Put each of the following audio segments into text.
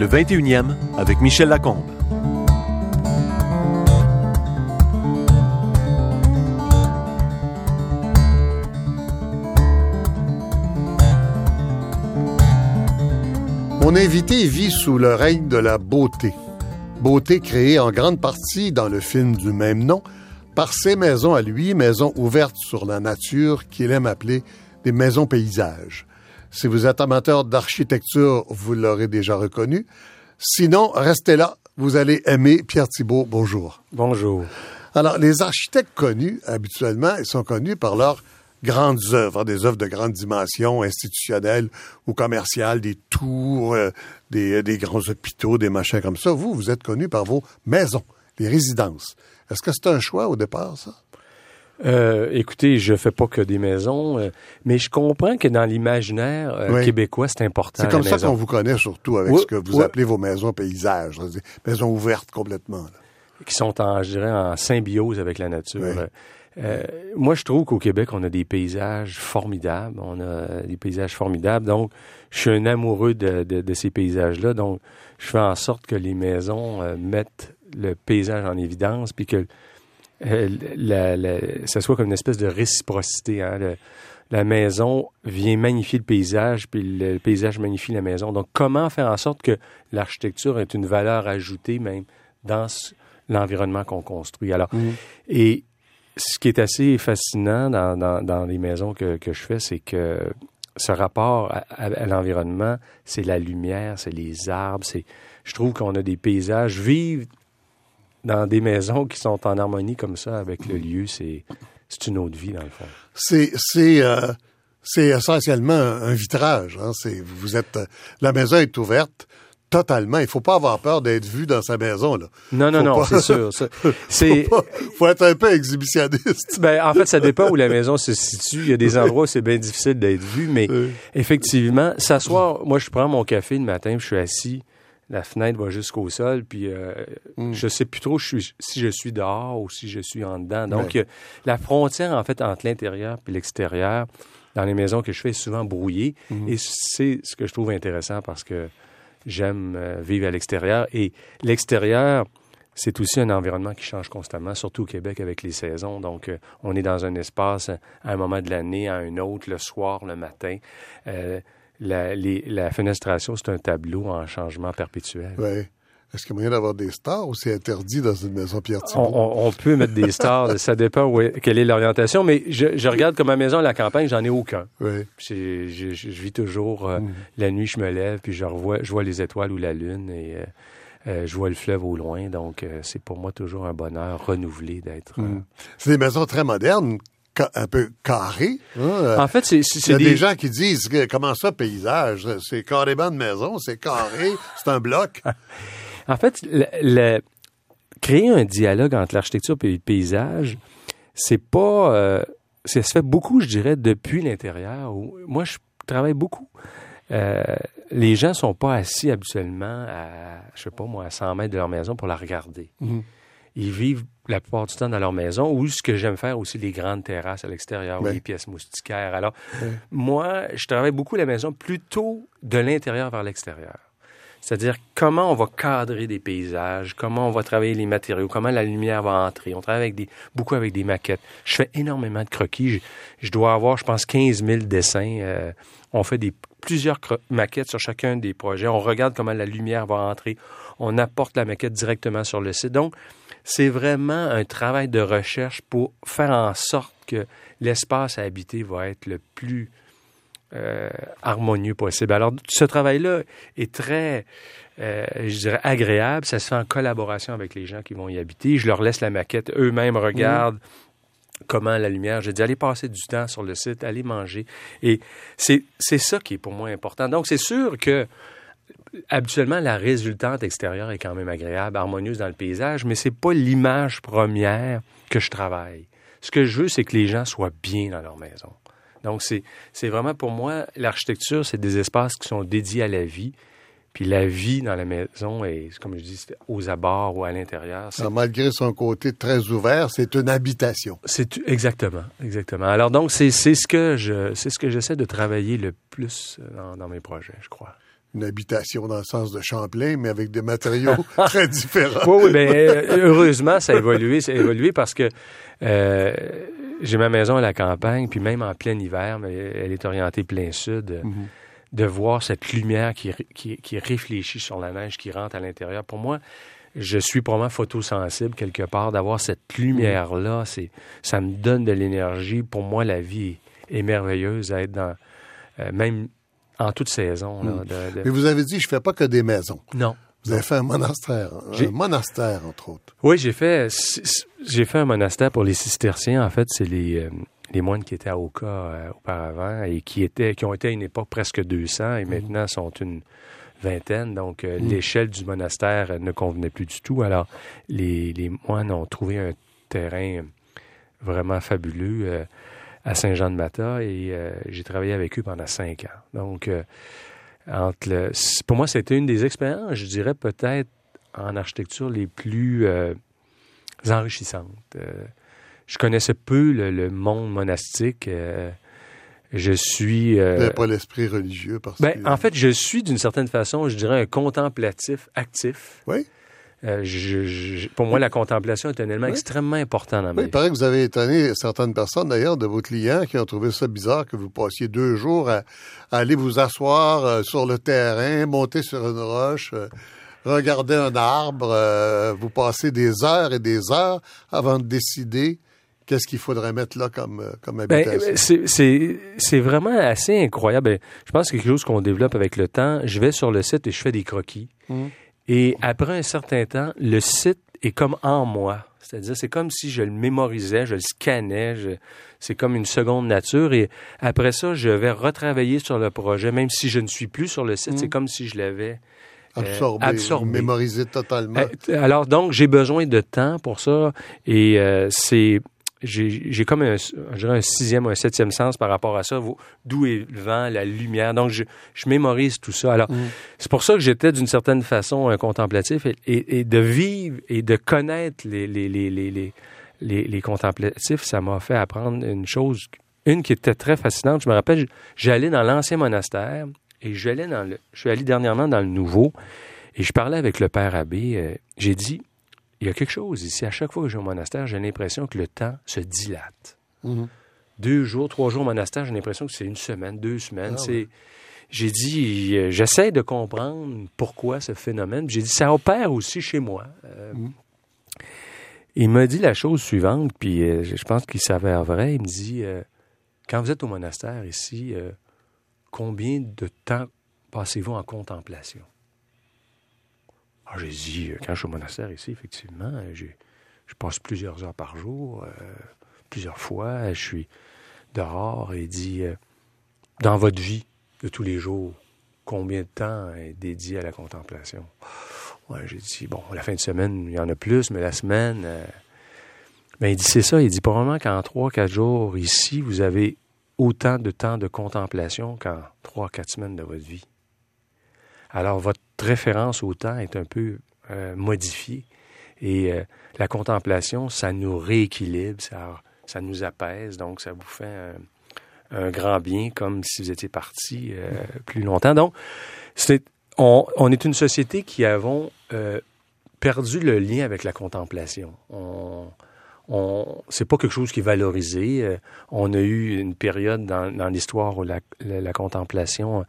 le 21e avec Michel Lacombe. Mon invité vit sous le règne de la beauté. Beauté créée en grande partie dans le film du même nom par ses maisons à lui, maisons ouvertes sur la nature qu'il aime appeler des maisons paysages. Si vous êtes amateur d'architecture, vous l'aurez déjà reconnu. Sinon, restez là, vous allez aimer Pierre Thibault. Bonjour. Bonjour. Alors, les architectes connus, habituellement, ils sont connus par leurs grandes œuvres, des œuvres de grande dimension, institutionnelles ou commerciales, des tours, des grands hôpitaux, des machins comme ça. Vous, vous êtes connus par vos maisons, les résidences. Est-ce que c'est un choix au départ, ça? Écoutez, je fais pas que des maisons, mais je comprends que dans l'imaginaire québécois, c'est important. C'est comme ça qu'on vous connaît surtout avec ce que vous appelez vos maisons paysages, maisons ouvertes complètement. Là. Qui sont, en symbiose avec la nature. Oui. Moi, je trouve qu'au Québec, on a des paysages formidables. Donc, je suis un amoureux de ces paysages-là. Donc, je fais en sorte que les maisons mettent le paysage en évidence, puis que ça soit comme une espèce de réciprocité. Hein? La maison vient magnifier le paysage, puis le paysage magnifie la maison. Donc, comment faire en sorte que l'architecture ait une valeur ajoutée même dans l'environnement qu'on construit? Alors, et ce qui est assez fascinant dans les maisons que je fais, c'est que ce rapport à l'environnement, c'est la lumière, c'est les arbres, je trouve qu'on a des paysages vifs dans des maisons qui sont en harmonie comme ça avec le lieu, c'est une autre vie, dans le fond. C'est essentiellement un vitrage. Hein? La maison est ouverte totalement. Il ne faut pas avoir peur d'être vu dans sa maison. Là. Non, c'est sûr. Faut être un peu exhibitionniste. En fait, ça dépend où la maison se situe. Il y a des endroits où c'est bien difficile d'être vu, mais effectivement, s'asseoir... Moi, je prends mon café le matin, je suis assis. La fenêtre va jusqu'au sol, puis je sais plus trop si je suis dehors ou si je suis en dedans. Donc, la frontière, en fait, entre l'intérieur et l'extérieur, dans les maisons que je fais, est souvent brouillée. Et c'est ce que je trouve intéressant parce que j'aime vivre à l'extérieur. Et l'extérieur, c'est aussi un environnement qui change constamment, surtout au Québec avec les saisons. Donc, on est dans un espace à un moment de l'année, à un autre, le soir, le matin. La fenestration, c'est un tableau en changement perpétuel. Oui. Est-ce qu'il y a moyen d'avoir des stars ou c'est interdit dans une maison Pierre Thibault? On peut mettre des stars, ça dépend quelle est l'orientation, mais je regarde comme ma maison à la campagne, j'en ai aucun. Oui. Je vis toujours, la nuit, je me lève, puis je vois les étoiles ou la lune, et je vois le fleuve au loin, donc c'est pour moi toujours un bonheur renouvelé d'être... C'est des maisons très modernes, un peu carré. En fait, il y a des gens qui disent « Comment ça, paysage? C'est carrément de maison, c'est carré, c'est un bloc. » En fait, créer un dialogue entre l'architecture et le paysage, c'est pas... ça se fait beaucoup, je dirais, depuis l'intérieur. Moi, je travaille beaucoup. Les gens sont pas assis habituellement à 100 mètres de leur maison pour la regarder. Ils vivent la plupart du temps dans leur maison, ou ce que j'aime faire aussi, les grandes terrasses à l'extérieur, ou les pièces moustiquaires. Alors, moi, je travaille beaucoup la maison plutôt de l'intérieur vers l'extérieur. C'est-à-dire, comment on va cadrer des paysages, comment on va travailler les matériaux, comment la lumière va entrer. On travaille beaucoup avec des maquettes. Je fais énormément de croquis. Je dois avoir, je pense, 15 000 dessins. On fait plusieurs maquettes sur chacun des projets. On regarde comment la lumière va entrer. On apporte la maquette directement sur le site. Donc, c'est vraiment un travail de recherche pour faire en sorte que l'espace à habiter va être le plus harmonieux possible. Alors, ce travail-là est très, je dirais, agréable. Ça se fait en collaboration avec les gens qui vont y habiter. Je leur laisse la maquette. Eux-mêmes regardent comment la lumière... Je dis, allez passer du temps sur le site, allez manger. Et c'est ça qui est pour moi important. Donc, c'est sûr que habituellement, la résultante extérieure est quand même agréable, harmonieuse dans le paysage, mais c'est pas l'image première que je travaille. Ce que je veux, c'est que les gens soient bien dans leur maison. Donc, c'est vraiment pour moi, l'architecture, c'est des espaces qui sont dédiés à la vie. Puis la vie dans la maison est, comme je dis, aux abords ou à l'intérieur. Malgré son côté très ouvert, c'est une habitation. Exactement. Alors donc, c'est ce que j'essaie de travailler le plus dans mes projets, je crois. une habitation dans le sens de Champlain, mais avec des matériaux très différents. Oui, oui, bien, heureusement, ça a évolué parce que j'ai ma maison à la campagne, puis même en plein hiver, mais elle est orientée plein sud, de voir cette lumière qui réfléchit sur la neige, qui rentre à l'intérieur. Pour moi, je suis probablement photosensible quelque part, d'avoir cette lumière-là, ça me donne de l'énergie. Pour moi, la vie est merveilleuse à être dans... même en toute saison. Là, Mais vous avez dit, je ne fais pas que des maisons. Non. Vous avez fait un monastère. Un monastère, entre autres. Oui, j'ai fait un monastère pour les cisterciens. En fait, c'est les moines qui étaient à Oka auparavant et qui ont été à une époque presque 200 et maintenant sont une vingtaine. Donc, l'échelle du monastère ne convenait plus du tout. Alors, les moines ont trouvé un terrain vraiment fabuleux à Saint-Jean-de-Matha et j'ai travaillé avec eux pendant 5 ans. Donc, pour moi, c'était une des expériences, je dirais peut-être en architecture, les plus enrichissantes. Je connaissais peu le monde monastique. Vous n'avez pas l'esprit religieux parce que... En fait, je suis d'une certaine façon, je dirais, un contemplatif actif. Oui. Pour moi, la contemplation est un élément extrêmement important dans ma vie. Il paraît que vous avez étonné certaines personnes, d'ailleurs, de vos clients qui ont trouvé ça bizarre que vous passiez 2 jours à aller vous asseoir sur le terrain, monter sur une roche, regarder un arbre. Vous passez des heures et des heures avant de décider qu'est-ce qu'il faudrait mettre là comme habitation. C'est vraiment assez incroyable. Je pense que quelque chose qu'on développe avec le temps. Je vais sur le site et je fais des croquis. Et après un certain temps, le site est comme en moi. C'est-à-dire, c'est comme si je le mémorisais, je le scannais. C'est comme une seconde nature. Et après ça, je vais retravailler sur le projet. Même si je ne suis plus sur le site, c'est comme si je l'avais absorbé. Mémorisé totalement. Alors, donc, j'ai besoin de temps pour ça. Et j'ai comme un 6e ou un 7e sens par rapport à ça, d'où est le vent, la lumière. Donc, je mémorise tout ça. Alors, c'est pour ça que j'étais d'une certaine façon un contemplatif et de vivre et de connaître les contemplatifs, ça m'a fait apprendre une qui était très fascinante. Je me rappelle, j'allais dans l'ancien monastère et je suis allé dernièrement dans le nouveau et je parlais avec le père abbé. J'ai dit... Il y a quelque chose ici. À chaque fois que je vais au monastère, j'ai l'impression que le temps se dilate. 2 jours, 3 jours au monastère, j'ai l'impression que c'est 1 semaine, 2 semaines. J'ai dit, j'essaie de comprendre pourquoi ce phénomène. J'ai dit, ça opère aussi chez moi. Il m'a dit la chose suivante, puis je pense qu'il s'avère vrai. Il me dit, quand vous êtes au monastère ici, combien de temps passez-vous en contemplation? J'ai dit, quand je suis au monastère ici, effectivement, je passe plusieurs heures par jour, plusieurs fois, je suis dehors et dit, dans votre vie de tous les jours, combien de temps est dédié à la contemplation? Ouais, j'ai dit, bon, la fin de semaine, il y en a plus, mais la semaine... il dit, c'est ça, il dit, probablement qu'en 3-4 jours ici, vous avez autant de temps de contemplation qu'en 3-4 semaines de votre vie. Alors, votre référence au temps est un peu modifiée. Et la contemplation, ça nous rééquilibre, ça nous apaise. Donc, ça vous fait un grand bien, comme si vous étiez parti plus longtemps. Donc, on est une société qui avons perdu le lien avec la contemplation. C'est pas quelque chose qui est valorisé. On a eu une période dans l'histoire où la contemplation...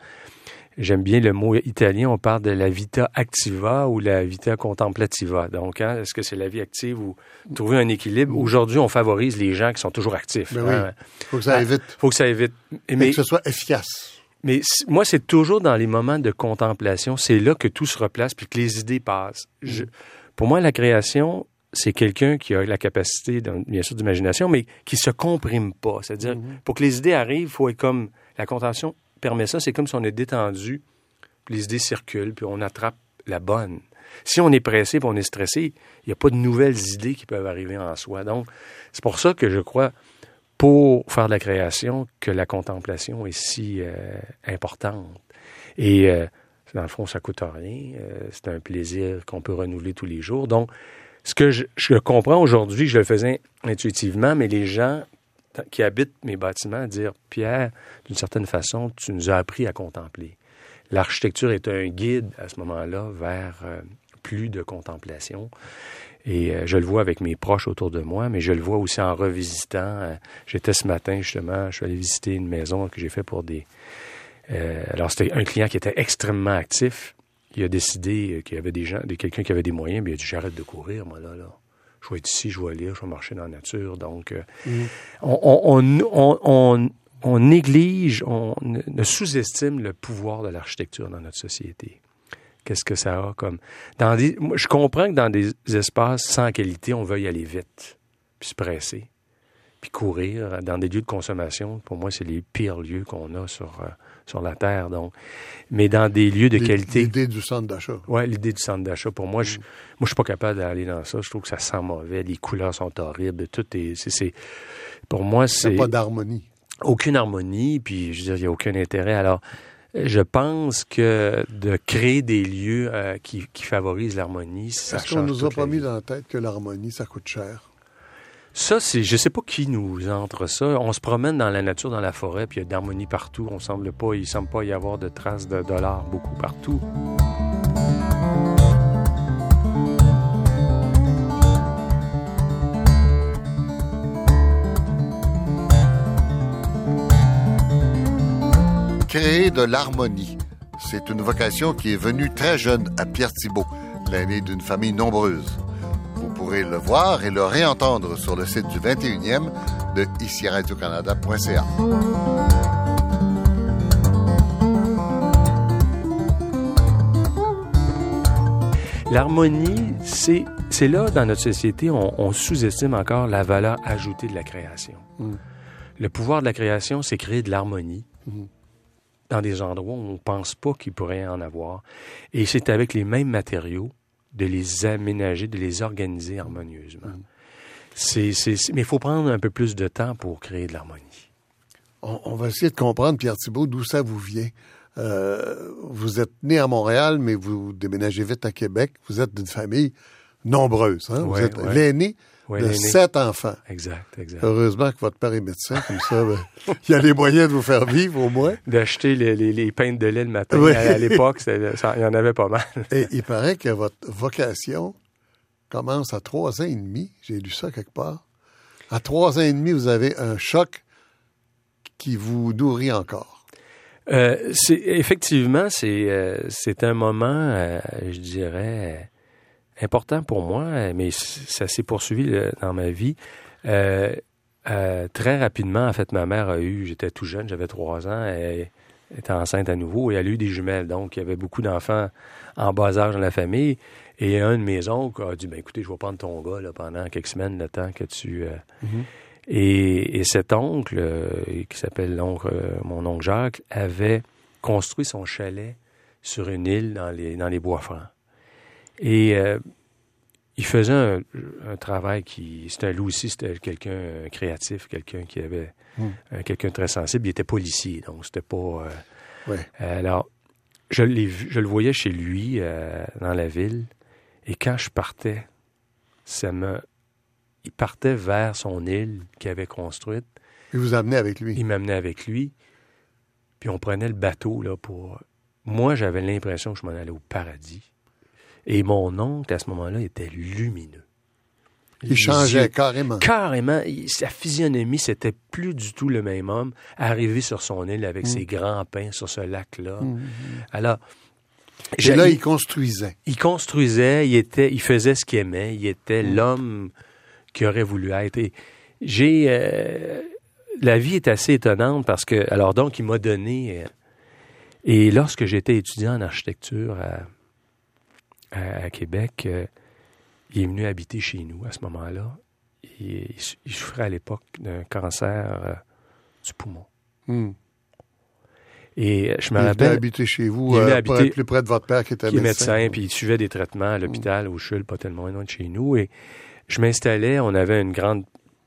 J'aime bien le mot italien, on parle de la vita activa ou la vita contemplativa. Donc, est-ce que c'est la vie active ou trouver un équilibre? Aujourd'hui, on favorise les gens qui sont toujours actifs. Mais oui, faut que ça aille vite. Faut que ça aille vite. Mais que ce soit efficace. Mais moi, c'est toujours dans les moments de contemplation, c'est là que tout se replace puis que les idées passent. Pour moi, la création, c'est quelqu'un qui a la capacité, bien sûr, d'imagination, mais qui se comprime pas. C'est-à-dire, pour que les idées arrivent, il faut être comme la contemplation. Permet ça, c'est comme si on est détendu, puis les idées circulent, puis on attrape la bonne. Si on est pressé, puis on est stressé, il n'y a pas de nouvelles idées qui peuvent arriver en soi. Donc, c'est pour ça que je crois, pour faire de la création, que la contemplation est si importante. Et dans le fond, ça ne coûte rien. C'est un plaisir qu'on peut renouveler tous les jours. Donc, ce que je comprends aujourd'hui, je le faisais intuitivement, mais les gens... qui habitent mes bâtiments, dire « Pierre, d'une certaine façon, tu nous as appris à contempler. L'architecture est un guide à ce moment-là vers plus de contemplation. Et je le vois avec mes proches autour de moi, mais je le vois aussi en revisitant. J'étais ce matin, justement, je suis allé visiter une maison que j'ai fait pour des... alors, c'était un client qui était extrêmement actif. Il a décidé qu'il y avait des gens, quelqu'un qui avait des moyens, mais il a dit « J'arrête de courir, moi, là, là. Je vais être ici, je vais lire, je vais marcher dans la nature. » Donc, on néglige, on ne sous-estime le pouvoir de l'architecture dans notre société. Qu'est-ce que ça a comme... Moi, je comprends que dans des espaces sans qualité, on veuille aller vite, puis se presser, puis courir. Dans des lieux de consommation, pour moi, c'est les pires lieux qu'on a sur la Terre. Donc. Mais dans des lieux de qualité... L'idée du centre d'achat. Oui, l'idée du centre d'achat. Pour moi, je suis pas capable d'aller dans ça. Je trouve que ça sent mauvais. Les couleurs sont horribles. Tout est... Pour moi, c'est... Il n'y a pas d'harmonie. Aucune harmonie, puis je veux dire, il n'y a aucun intérêt. Alors... Je pense que de créer des lieux qui favorisent l'harmonie, ça change. Est-ce qu'on nous a pas mis dans la tête que l'harmonie, ça coûte cher? Ça, c'est, je sais pas qui nous entre ça. On se promène dans la nature, dans la forêt, puis il y a d'harmonie partout. Il semble pas y avoir de traces de dollars beaucoup partout. Créer de l'harmonie, c'est une vocation qui est venue très jeune à Pierre Thibault, l'aîné d'une famille nombreuse. Vous pourrez le voir et le réentendre sur le site du 21e de ici-radio-canada.ca. L'harmonie, c'est là, dans notre société, on sous-estime encore la valeur ajoutée de la création. Le pouvoir de la création, c'est créer de l'harmonie. Dans des endroits où on ne pense pas qu'il pourrait en avoir. Et c'est avec les mêmes matériaux de les aménager, de les organiser harmonieusement. Mais il faut prendre un peu plus de temps pour créer de l'harmonie. On va essayer de comprendre, Pierre Thibault, d'où ça vous vient. Vous êtes né à Montréal, mais vous déménagez vite à Québec. Vous êtes d'une famille nombreuse. Hein? Ouais, vous êtes l'aîné... de 7 enfants. Exact. Heureusement que votre père est médecin, comme ça, il y a les moyens de vous faire vivre, au moins. D'acheter les peintes de lait le matin. Oui. À l'époque, il y en avait pas mal. Et il paraît que votre vocation commence à 3 ans et demi. J'ai lu ça quelque part. À 3 ans et demi, vous avez un choc qui vous nourrit encore. C'est un moment, je dirais... important pour moi, mais ça s'est poursuivi dans ma vie. Très rapidement, en fait, ma mère a eu... J'étais tout jeune, j'avais 3 ans, elle était enceinte à nouveau et elle a eu des jumelles. Donc, il y avait beaucoup d'enfants en bas âge dans la famille. Et un de mes oncles a dit, écoutez, je vais prendre ton gars là, pendant quelques semaines, le temps que tu... Et cet oncle, qui s'appelle mon oncle Jacques, avait construit son chalet sur une île dans les Bois-Francs. Et il faisait un travail qui... C'était un loup aussi, c'était quelqu'un créatif, quelqu'un qui avait... quelqu'un très sensible. Il était policier, donc c'était pas... Alors, je le voyais chez lui, dans la ville. Et quand je partais, il partait vers son île qu'il avait construite. Il vous amenait avec lui. Il m'amenait avec lui. Puis on prenait le bateau, là, pour... Moi, j'avais l'impression que je m'en allais au paradis. Et mon oncle, à ce moment-là, était lumineux. Il changeait carrément. Carrément. Sa physionomie, c'était plus du tout le même homme, arrivé sur son île avec ses grands pins sur ce lac-là. Alors... Et là, il construisait. Il construisait, il faisait ce qu'il aimait, il était l'homme qu'il aurait voulu être. Et la vie est assez étonnante parce que... Alors donc, il m'a donné... Et lorsque j'étais étudiant en architecture à Québec, il est venu habiter chez nous à ce moment-là. Il souffrait à l'époque d'un cancer du poumon. Et je me rappelle... Il est venu habiter chez vous, plus près de votre père qui était médecin. Puis il suivait des traitements à l'hôpital, au CHUL, pas tellement loin de chez nous. Et je m'installais, on avait une grande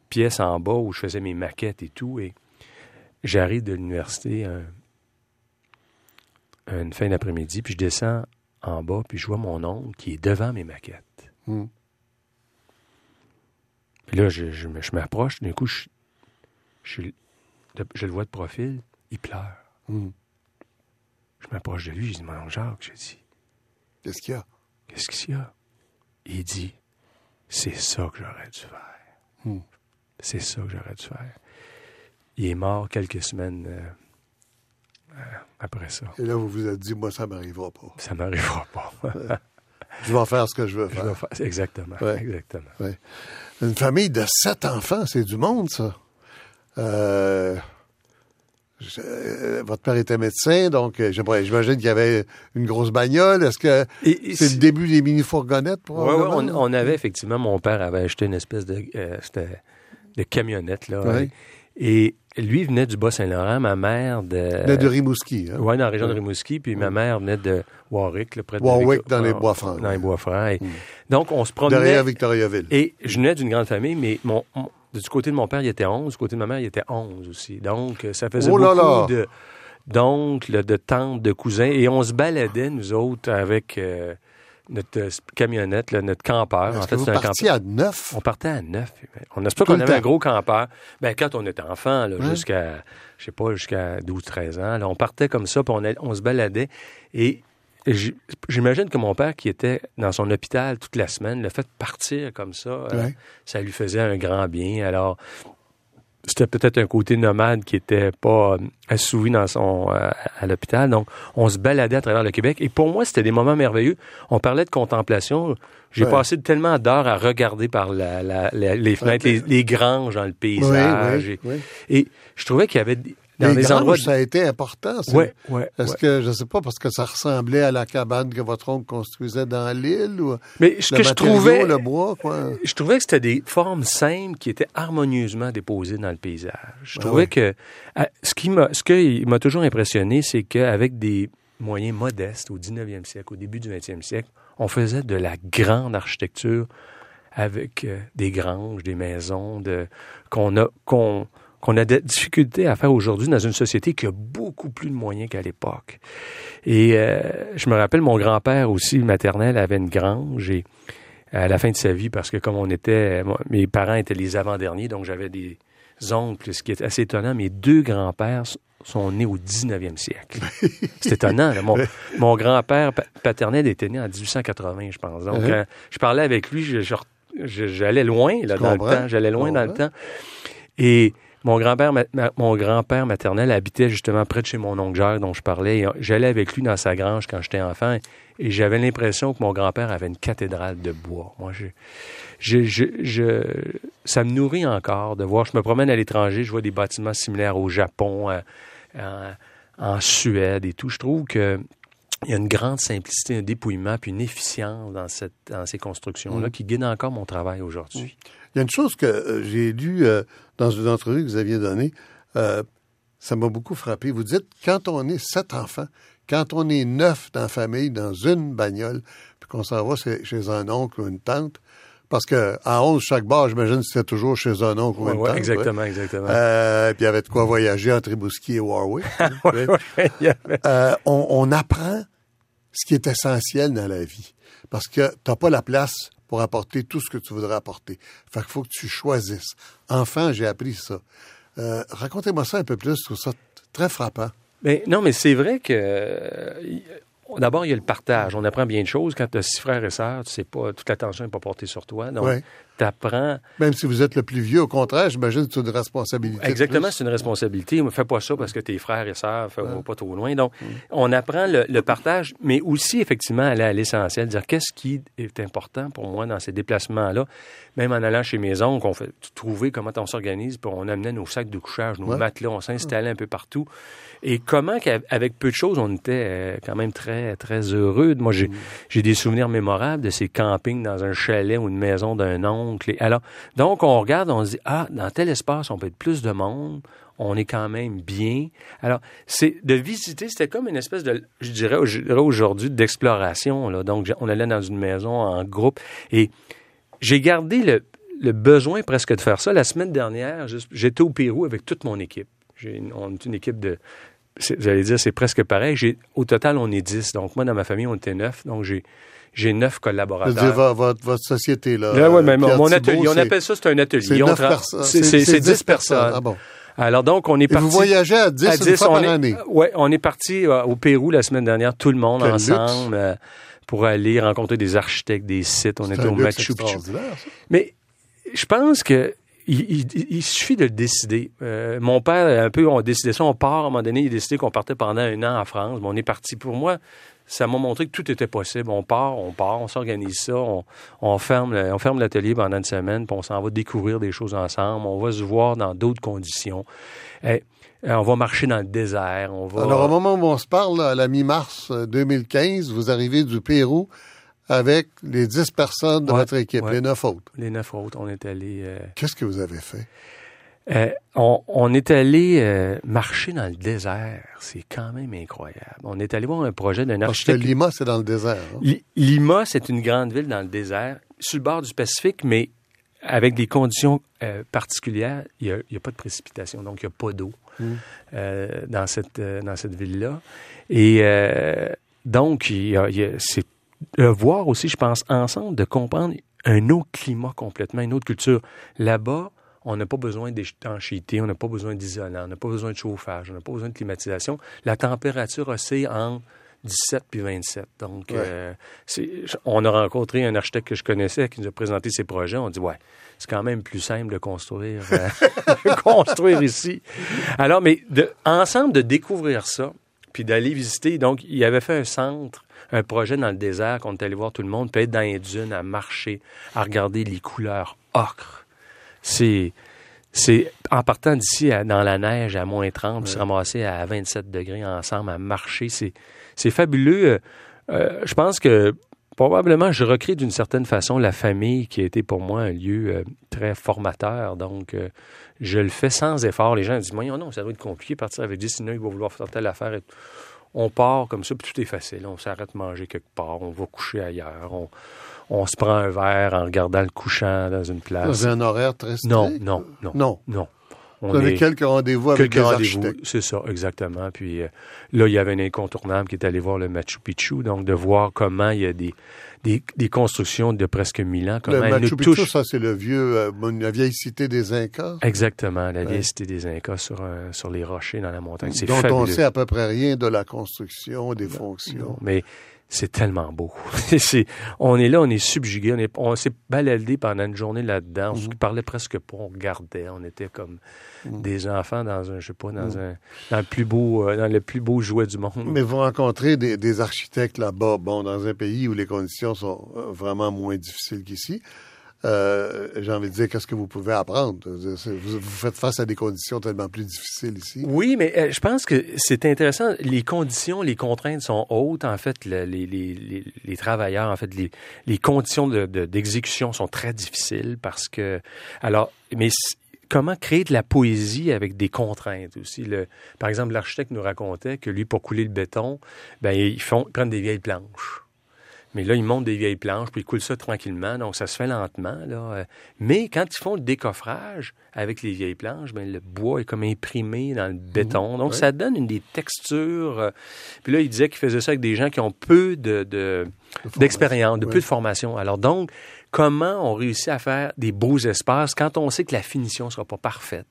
pièce en bas où je faisais mes maquettes et tout. Et j'arrive de l'université une fin d'après-midi, puis je descends en bas, puis je vois mon oncle qui est devant mes maquettes. Puis là, je m'approche, d'un coup, je le vois de profil, il pleure. Je m'approche de lui, je dis, mon Jacques, j'ai dit. Qu'est-ce qu'il y a? Qu'est-ce qu'il y a? Il dit, c'est ça que j'aurais dû faire. C'est ça que j'aurais dû faire. Il est mort quelques semaines après ça. Et là, vous vous êtes dit, moi, ça m'arrivera pas. Ça m'arrivera pas. Je vais faire ce que je veux faire. Exactement. Ouais. Exactement. Ouais. Une famille de 7 enfants, c'est du monde, ça. Votre père était médecin, donc j'imagine qu'il y avait une grosse bagnole. Est-ce que c'est le début des mini-fourgonnettes? Oui, on avait effectivement, mon père avait acheté une espèce de camionnette. Là, ouais. Et lui venait du Bas-Saint-Laurent, ma mère de Rimouski. Hein? Oui, dans la région de Rimouski, puis ma mère venait de Warwick, là, près de Warwick, dans les Bois-Francs. Dans les Bois-Francs. Donc, on se promenait... Derrière Victoriaville. Et je venais d'une grande famille, mais du côté de mon père, il était 11. Du côté de ma mère, il était 11 aussi. Donc, ça faisait beaucoup d'oncles, de tantes, de cousins. Et on se baladait, nous autres, avec notre camionnette, là, notre campeur. En fait, vous partiez à 9? On partait à 9. On espère qu'on avait un gros campeur. Ben, quand on était enfant, là, jusqu'à 12-13 ans, là, on partait comme ça, puis on se baladait. Et j'imagine que mon père, qui était dans son hôpital toute la semaine, le fait de partir comme ça, ça lui faisait un grand bien. Alors, c'était peut-être un côté nomade qui n'était pas assouvi à l'hôpital. Donc, on se baladait à travers le Québec. Et pour moi, c'était des moments merveilleux. On parlait de contemplation. J'ai passé tellement d'heures à regarder par les fenêtres, les granges dans le paysage. Et je trouvais qu'il y avait... Dans les granges, ça a été important. Est-ce que, je ne sais pas, parce que ça ressemblait à la cabane que votre oncle construisait dans l'île ou le bois, quoi? Je trouvais que c'était des formes simples qui étaient harmonieusement déposées dans le paysage. Je trouvais que ce qui m'a toujours impressionné, c'est qu'avec des moyens modestes au 19e siècle, au début du 20e siècle, on faisait de la grande architecture avec des granges, des maisons qu'on a des difficultés à faire aujourd'hui dans une société qui a beaucoup plus de moyens qu'à l'époque. Et je me rappelle, mon grand-père aussi, maternel, avait une grange et à la fin de sa vie, parce que comme mes parents étaient les avant-derniers, donc j'avais des oncles, ce qui est assez étonnant, mes 2 grands-pères sont nés au 19e siècle. C'est étonnant. Mon grand-père paternel était né en 1880, je pense. Donc, quand je parlais avec lui, j'allais loin là, dans le temps. J'allais loin dans le temps. Et mon grand-père maternel habitait justement près de chez mon oncle Jacques dont je parlais. Et j'allais avec lui dans sa grange quand j'étais enfant et j'avais l'impression que mon grand-père avait une cathédrale de bois. Moi, ça me nourrit encore de voir. Je me promène à l'étranger, je vois des bâtiments similaires au Japon, en Suède et tout. Je trouve que il y a une grande simplicité, un dépouillement puis une efficience dans ces constructions-là qui guident encore mon travail aujourd'hui. Il y a une chose que j'ai lue dans une entrevue que vous aviez donnée, ça m'a beaucoup frappé. Vous dites, quand on est 7 enfants, quand on est 9 dans la famille, dans une bagnole, puis qu'on s'en va chez un oncle ou une tante, parce qu'à 11, chaque bar, j'imagine que c'était toujours chez un oncle ou une tante. Exactement. Puis il y avait de quoi voyager entre Rimouski et Warwick. On apprend ce qui est essentiel dans la vie, parce que tu n'as pas la place pour apporter tout ce que tu voudrais apporter. Fait qu'il faut que tu choisisses. Enfant, j'ai appris ça. Racontez-moi ça un peu plus, je trouve ça très frappant. Mais c'est vrai que... d'abord, il y a le partage. On apprend bien de choses. Quand tu as 6 frères et sœurs, tu sais pas, toute l'attention n'est pas portée sur toi. Donc, tu apprends... Même si vous êtes le plus vieux, au contraire, j'imagine que c'est une responsabilité. Exactement, c'est une responsabilité. Fais pas ça parce que tes frères et sœurs, fais pas trop loin. Donc, on apprend le partage, mais aussi, effectivement, aller à l'essentiel, dire qu'est-ce qui est important pour moi dans ces déplacements-là. Même en allant chez mes oncles, on fait trouver comment on s'organise, puis on amenait nos sacs de couchage, nos matelas, on s'installait un peu partout. Et comment, avec peu de choses, on était quand même très, très heureux. Moi, j'ai des souvenirs mémorables de ces campings dans un chalet ou une maison d'un oncle. Alors, donc, on regarde, on se dit, dans tel espace, on peut être plus de monde, on est quand même bien. Alors, c'était comme une espèce de, je dirais aujourd'hui, d'exploration, là. Donc, on allait dans une maison en groupe. Et j'ai gardé le besoin presque de faire ça. La semaine dernière, j'étais au Pérou avec toute mon équipe. On est une équipe de... J'allais dire, c'est presque pareil. Au total, on est 10. Donc, moi, dans ma famille, on était 9. Donc, j'ai 9 collaborateurs. C'est-à-dire votre société, là. Oui, mais mon atelier. On appelle ça, c'est un atelier. C'est 10 personnes. Ah bon. Alors donc, on est parti... Vous voyagez à 10, une fois par année. Oui, on est parti au Pérou la semaine dernière, tout le monde ensemble, pour aller rencontrer des architectes, des sites. On était au Machu Picchu. Mais je pense que il suffit de le décider. Mon père, un peu, on décidait ça, on part à un moment donné, il a décidé qu'on partait pendant un an en France. Mais on est parti. Pour moi, ça m'a montré que tout était possible. On part, on s'organise ça, on ferme l'atelier pendant une semaine, puis on s'en va découvrir des choses ensemble. On va se voir dans d'autres conditions. On va marcher dans le désert. Alors, au moment où on se parle, à la mi-mars 2015, vous arrivez du Pérou avec les 10 personnes de votre équipe, les 9 autres. Les 9 autres, on est allés... Qu'est-ce que vous avez fait? On est allé marcher dans le désert. C'est quand même incroyable. On est allé voir un projet d'un architecte... Parce que Lima, c'est dans le désert. Hein? Lima, c'est une grande ville dans le désert, sur le bord du Pacifique, mais avec des conditions particulières. Il n'y a pas de précipitation, donc il n'y a pas d'eau dans cette ville-là. Et donc, c'est de voir aussi, je pense, ensemble, de comprendre un autre climat complètement, une autre culture. Là-bas, on n'a pas besoin d'étanchéité, on n'a pas besoin d'isolant, on n'a pas besoin de chauffage, on n'a pas besoin de climatisation. La température oscille entre 17 puis 27. Donc, on a rencontré un architecte que je connaissais qui nous a présenté ses projets. On dit, c'est quand même plus simple de construire, ici. Alors, mais ensemble, de découvrir ça, puis d'aller visiter. Donc, il avait fait un centre, un projet dans le désert qu'on est allé voir tout le monde, puis être dans les dunes, à marcher, à regarder les couleurs ocre. C'est en partant d'ici dans la neige à moins 30, puis se ramasser à 27 degrés ensemble, à marcher. C'est fabuleux. Je pense que probablement, je recrée d'une certaine façon la famille qui a été pour moi un lieu très formateur. Donc, je le fais sans effort. Les gens disent, non, ça doit être compliqué de partir avec 10, sinon ils vont vouloir faire telle affaire. On part comme ça, puis tout est facile. On s'arrête manger quelque part, on va coucher ailleurs, on se prend un verre en regardant le couchant dans une place. Vous avez un horaire très strict? Non. Vous avez quelques rendez-vous avec des architectes. C'est ça, exactement. Puis là, il y avait un incontournable qui est allé voir le Machu Picchu, donc de voir comment il y a des constructions de presque 1000 ans. Le Machu Picchu, ça, c'est la vieille cité des Incas. Exactement, la vieille cité des Incas sur les rochers dans la montagne. C'est fabuleux. Dont on sait à peu près rien de la construction, des fonctions. Non, mais... c'est tellement beau. On est là, on est subjugué. On s'est baladé pendant une journée là-dedans. On ne parlait presque pas, on regardait. On était comme des enfants dans le plus beau jouet du monde. Mais vous rencontrez des architectes là-bas, dans un pays où les conditions sont vraiment moins difficiles qu'ici. J'ai envie de dire, qu'est-ce que vous pouvez apprendre? Vous faites face à des conditions tellement plus difficiles ici. Oui, mais je pense que c'est intéressant. Les conditions, les contraintes sont hautes. En fait, les travailleurs, en fait, les conditions d'exécution sont très difficiles parce que... Alors, mais comment créer de la poésie avec des contraintes aussi? Par exemple, l'architecte nous racontait que lui, pour couler le béton, ils prennent des vieilles planches. Mais là, ils montent des vieilles planches, puis ils coulent ça tranquillement, donc ça se fait lentement. Là. Mais quand ils font le décoffrage avec les vieilles planches, le bois est comme imprimé dans le béton. Donc, ça donne des textures. Puis là, il disait qu'il faisait ça avec des gens qui ont peu d'expérience, peu de formation. Alors donc, comment on réussit à faire des beaux espaces quand on sait que la finition ne sera pas parfaite?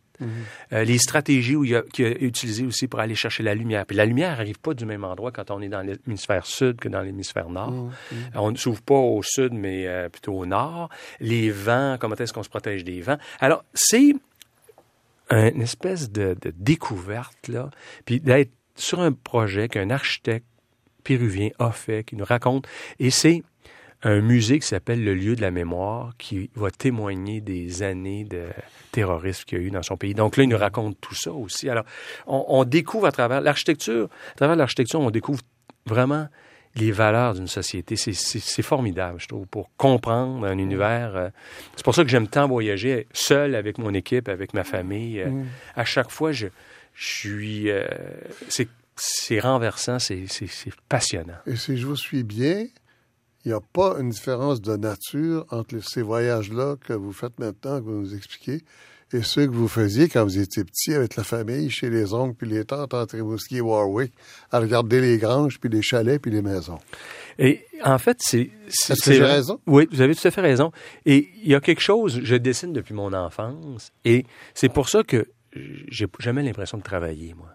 Les stratégies qu'il a utilisées aussi pour aller chercher la lumière. Puis la lumière n'arrive pas du même endroit quand on est dans l'hémisphère sud que dans l'hémisphère nord. On ne s'ouvre pas au sud, mais plutôt au nord. Les vents, comment est-ce qu'on se protège des vents? Alors, c'est une espèce de découverte, là. Puis d'être sur un projet qu'un architecte péruvien a fait, qui nous raconte. Et c'est un musée qui s'appelle le lieu de la mémoire, qui va témoigner des années de terrorisme qu'il y a eu dans son pays. Donc là, il nous raconte tout ça aussi. Alors, on découvre à travers l'architecture, on découvre vraiment les valeurs d'une société. C'est formidable, je trouve, pour comprendre un univers. C'est pour ça que j'aime tant voyager seul avec mon équipe, avec ma famille. À chaque fois, je suis... c'est renversant, c'est passionnant. Et si je vous suis bien... il n'y a pas une différence de nature entre ces voyages-là que vous faites maintenant, que vous nous expliquez, et ceux que vous faisiez quand vous étiez petit avec la famille, chez les oncles puis les tantes, entre Rimouski et Warwick, à regarder les granges, puis les chalets, puis les maisons. Et en fait, Est-ce que j'ai raison? Oui, vous avez tout à fait raison. Et il y a quelque chose, je dessine depuis mon enfance, et c'est pour ça que j'ai jamais l'impression de travailler, moi.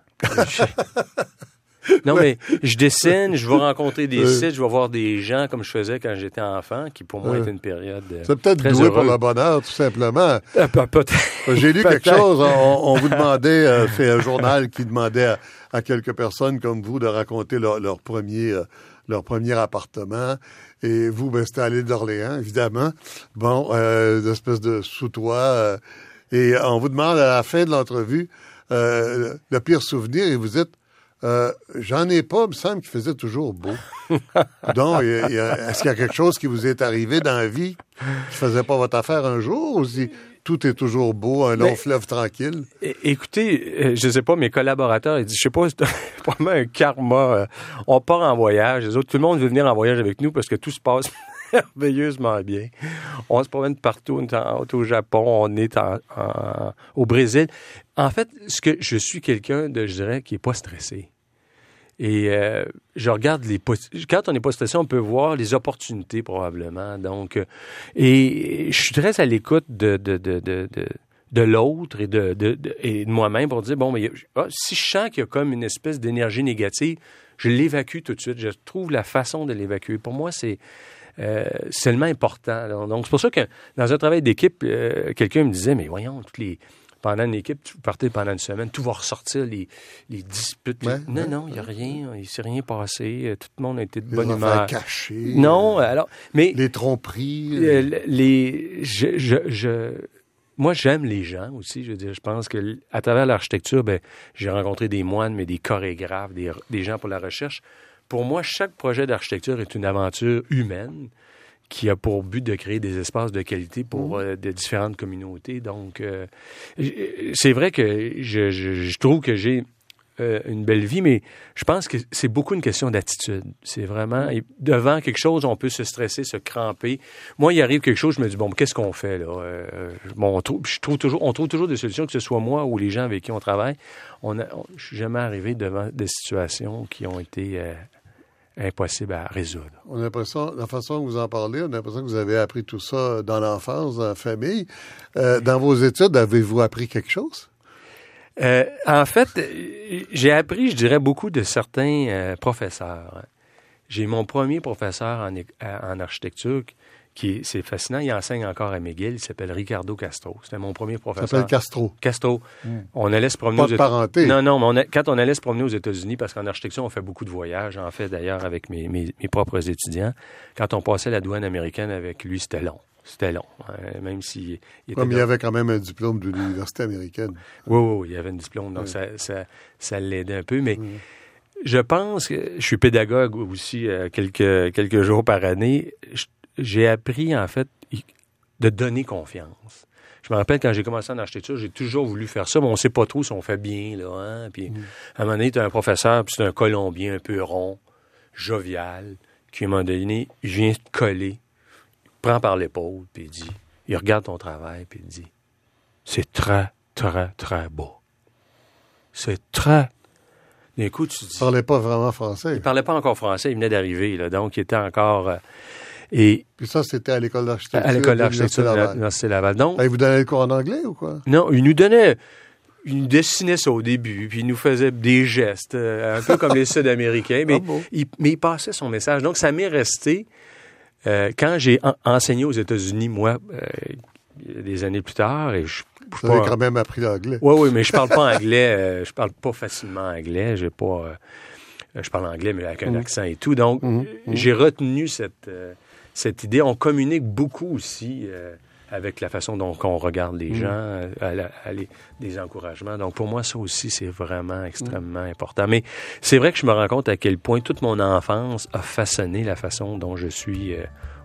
Non, mais je dessine, je vais rencontrer des sites, je vais voir des gens comme je faisais quand j'étais enfant, qui pour moi était une période très heureuse. C'est peut-être doué pour le bonheur, tout simplement. Peut-être. J'ai lu quelque chose, on vous demandait, c'est un journal qui demandait à quelques personnes comme vous de raconter leur premier appartement. Et vous, ben, c'était à l'île d'Orléans, évidemment. Bon, une espèce de sous-toit. Et on vous demande à la fin de l'entrevue le pire souvenir et vous dites j'en ai pas, il me semble qu'il faisait toujours beau. Donc, est-ce qu'il y a quelque chose qui vous est arrivé dans la vie qui ne faisait pas votre affaire un jour ou si tout est toujours beau, un long fleuve tranquille? Écoutez, je ne sais pas, mes collaborateurs, ils disent, je ne sais pas, c'est vraiment un karma. On part en voyage, les autres, tout le monde veut venir en voyage avec nous parce que tout se passe merveilleusement bien. On se promène partout, on est au Japon, on est au Brésil. En fait, je suis quelqu'un de, je dirais, qui n'est pas stressé. Et je regarde quand on n'est pas stressé, on peut voir les opportunités probablement. Donc, et je suis très à l'écoute de l'autre et de moi-même pour dire bon, mais si je sens qu'il y a comme une espèce d'énergie négative, je l'évacue tout de suite. Je trouve la façon de l'évacuer. Pour moi, c'est tellement important. Donc, c'est pour ça que dans un travail d'équipe, quelqu'un me disait, mais voyons, pendant une équipe, tu partais pendant une semaine, tout va ressortir, les disputes. Ouais, non, il n'y a rien, il ne s'est rien passé, tout le monde a été de bonne humeur. Les cachés. Non, alors... Mais, les tromperies. Moi, j'aime les gens aussi. Je veux dire, je pense que à travers l'architecture, j'ai rencontré des moines, mais des chorégraphes, des gens pour la recherche. Pour moi, chaque projet d'architecture est une aventure humaine qui a pour but de créer des espaces de qualité pour de différentes communautés. Donc, c'est vrai que je trouve que j'ai une belle vie, mais je pense que c'est beaucoup une question d'attitude. C'est vraiment... Devant quelque chose, on peut se stresser, se cramper. Moi, il arrive quelque chose, je me dis, bon, qu'est-ce qu'on fait, là? On trouve toujours des solutions, que ce soit moi ou les gens avec qui on travaille. Je ne suis jamais arrivé devant des situations qui ont été... impossible à résoudre. On a l'impression, la façon que vous en parlez, on a l'impression que vous avez appris tout ça dans l'enfance, dans la famille. Dans vos études, avez-vous appris quelque chose? En fait, j'ai appris, je dirais, beaucoup de certains professeurs. J'ai mon premier professeur en architecture, c'est fascinant, il enseigne encore à McGill, il s'appelle Ricardo Castro. C'était mon premier professeur. Ça s'appelle Castro. Castro. On allait se promener aux États-Unis. Pas de parenté. Non, mais quand on allait se promener aux États-Unis, parce qu'en architecture, on fait beaucoup de voyages, en fait, d'ailleurs, avec mes propres étudiants, quand on passait la douane américaine avec lui, c'était long. C'était long, hein, même s'il était... Oui, mais il avait quand même un diplôme de l'université américaine. Oui, il avait un diplôme, donc ça l'aidait un peu, mais... Je pense que... Je suis pédagogue aussi quelques jours par année. J'ai appris, en fait, de donner confiance. Je me rappelle, quand j'ai commencé en architecture, j'ai toujours voulu faire ça, mais on ne sait pas trop si on fait bien, là, hein? Puis, à un moment donné, tu as un professeur, puis c'est un Colombien un peu rond, jovial, qui, à un moment donné, il vient te coller, il te prend par l'épaule, puis il dit... Il regarde ton travail, puis il dit... C'est très, très, très beau. C'est très... D'un coup, tu dis... Il parlait pas vraiment français. Il parlait pas encore français, il venait d'arriver, là, donc il était encore... Puis ça, c'était à l'école d'architecture. À l'école d'architecture de Laval. Donc, vous donnez le cours en anglais ou quoi? Non, il nous dessinait ça au début, puis il nous faisait des gestes, un peu comme les Sud-Américains, mais il passait son message. Donc, ça m'est resté, quand j'ai enseigné aux États-Unis, moi, des années plus tard, et vous avez quand même appris l'anglais. Oui, mais je parle pas anglais, je parle pas facilement anglais, je parle anglais, mais avec un accent et tout, donc j'ai retenu cette idée. On communique beaucoup aussi avec la façon dont on regarde les gens, des encouragements. Donc, pour moi, ça aussi, c'est vraiment extrêmement important. Mais c'est vrai que je me rends compte à quel point toute mon enfance a façonné la façon dont je suis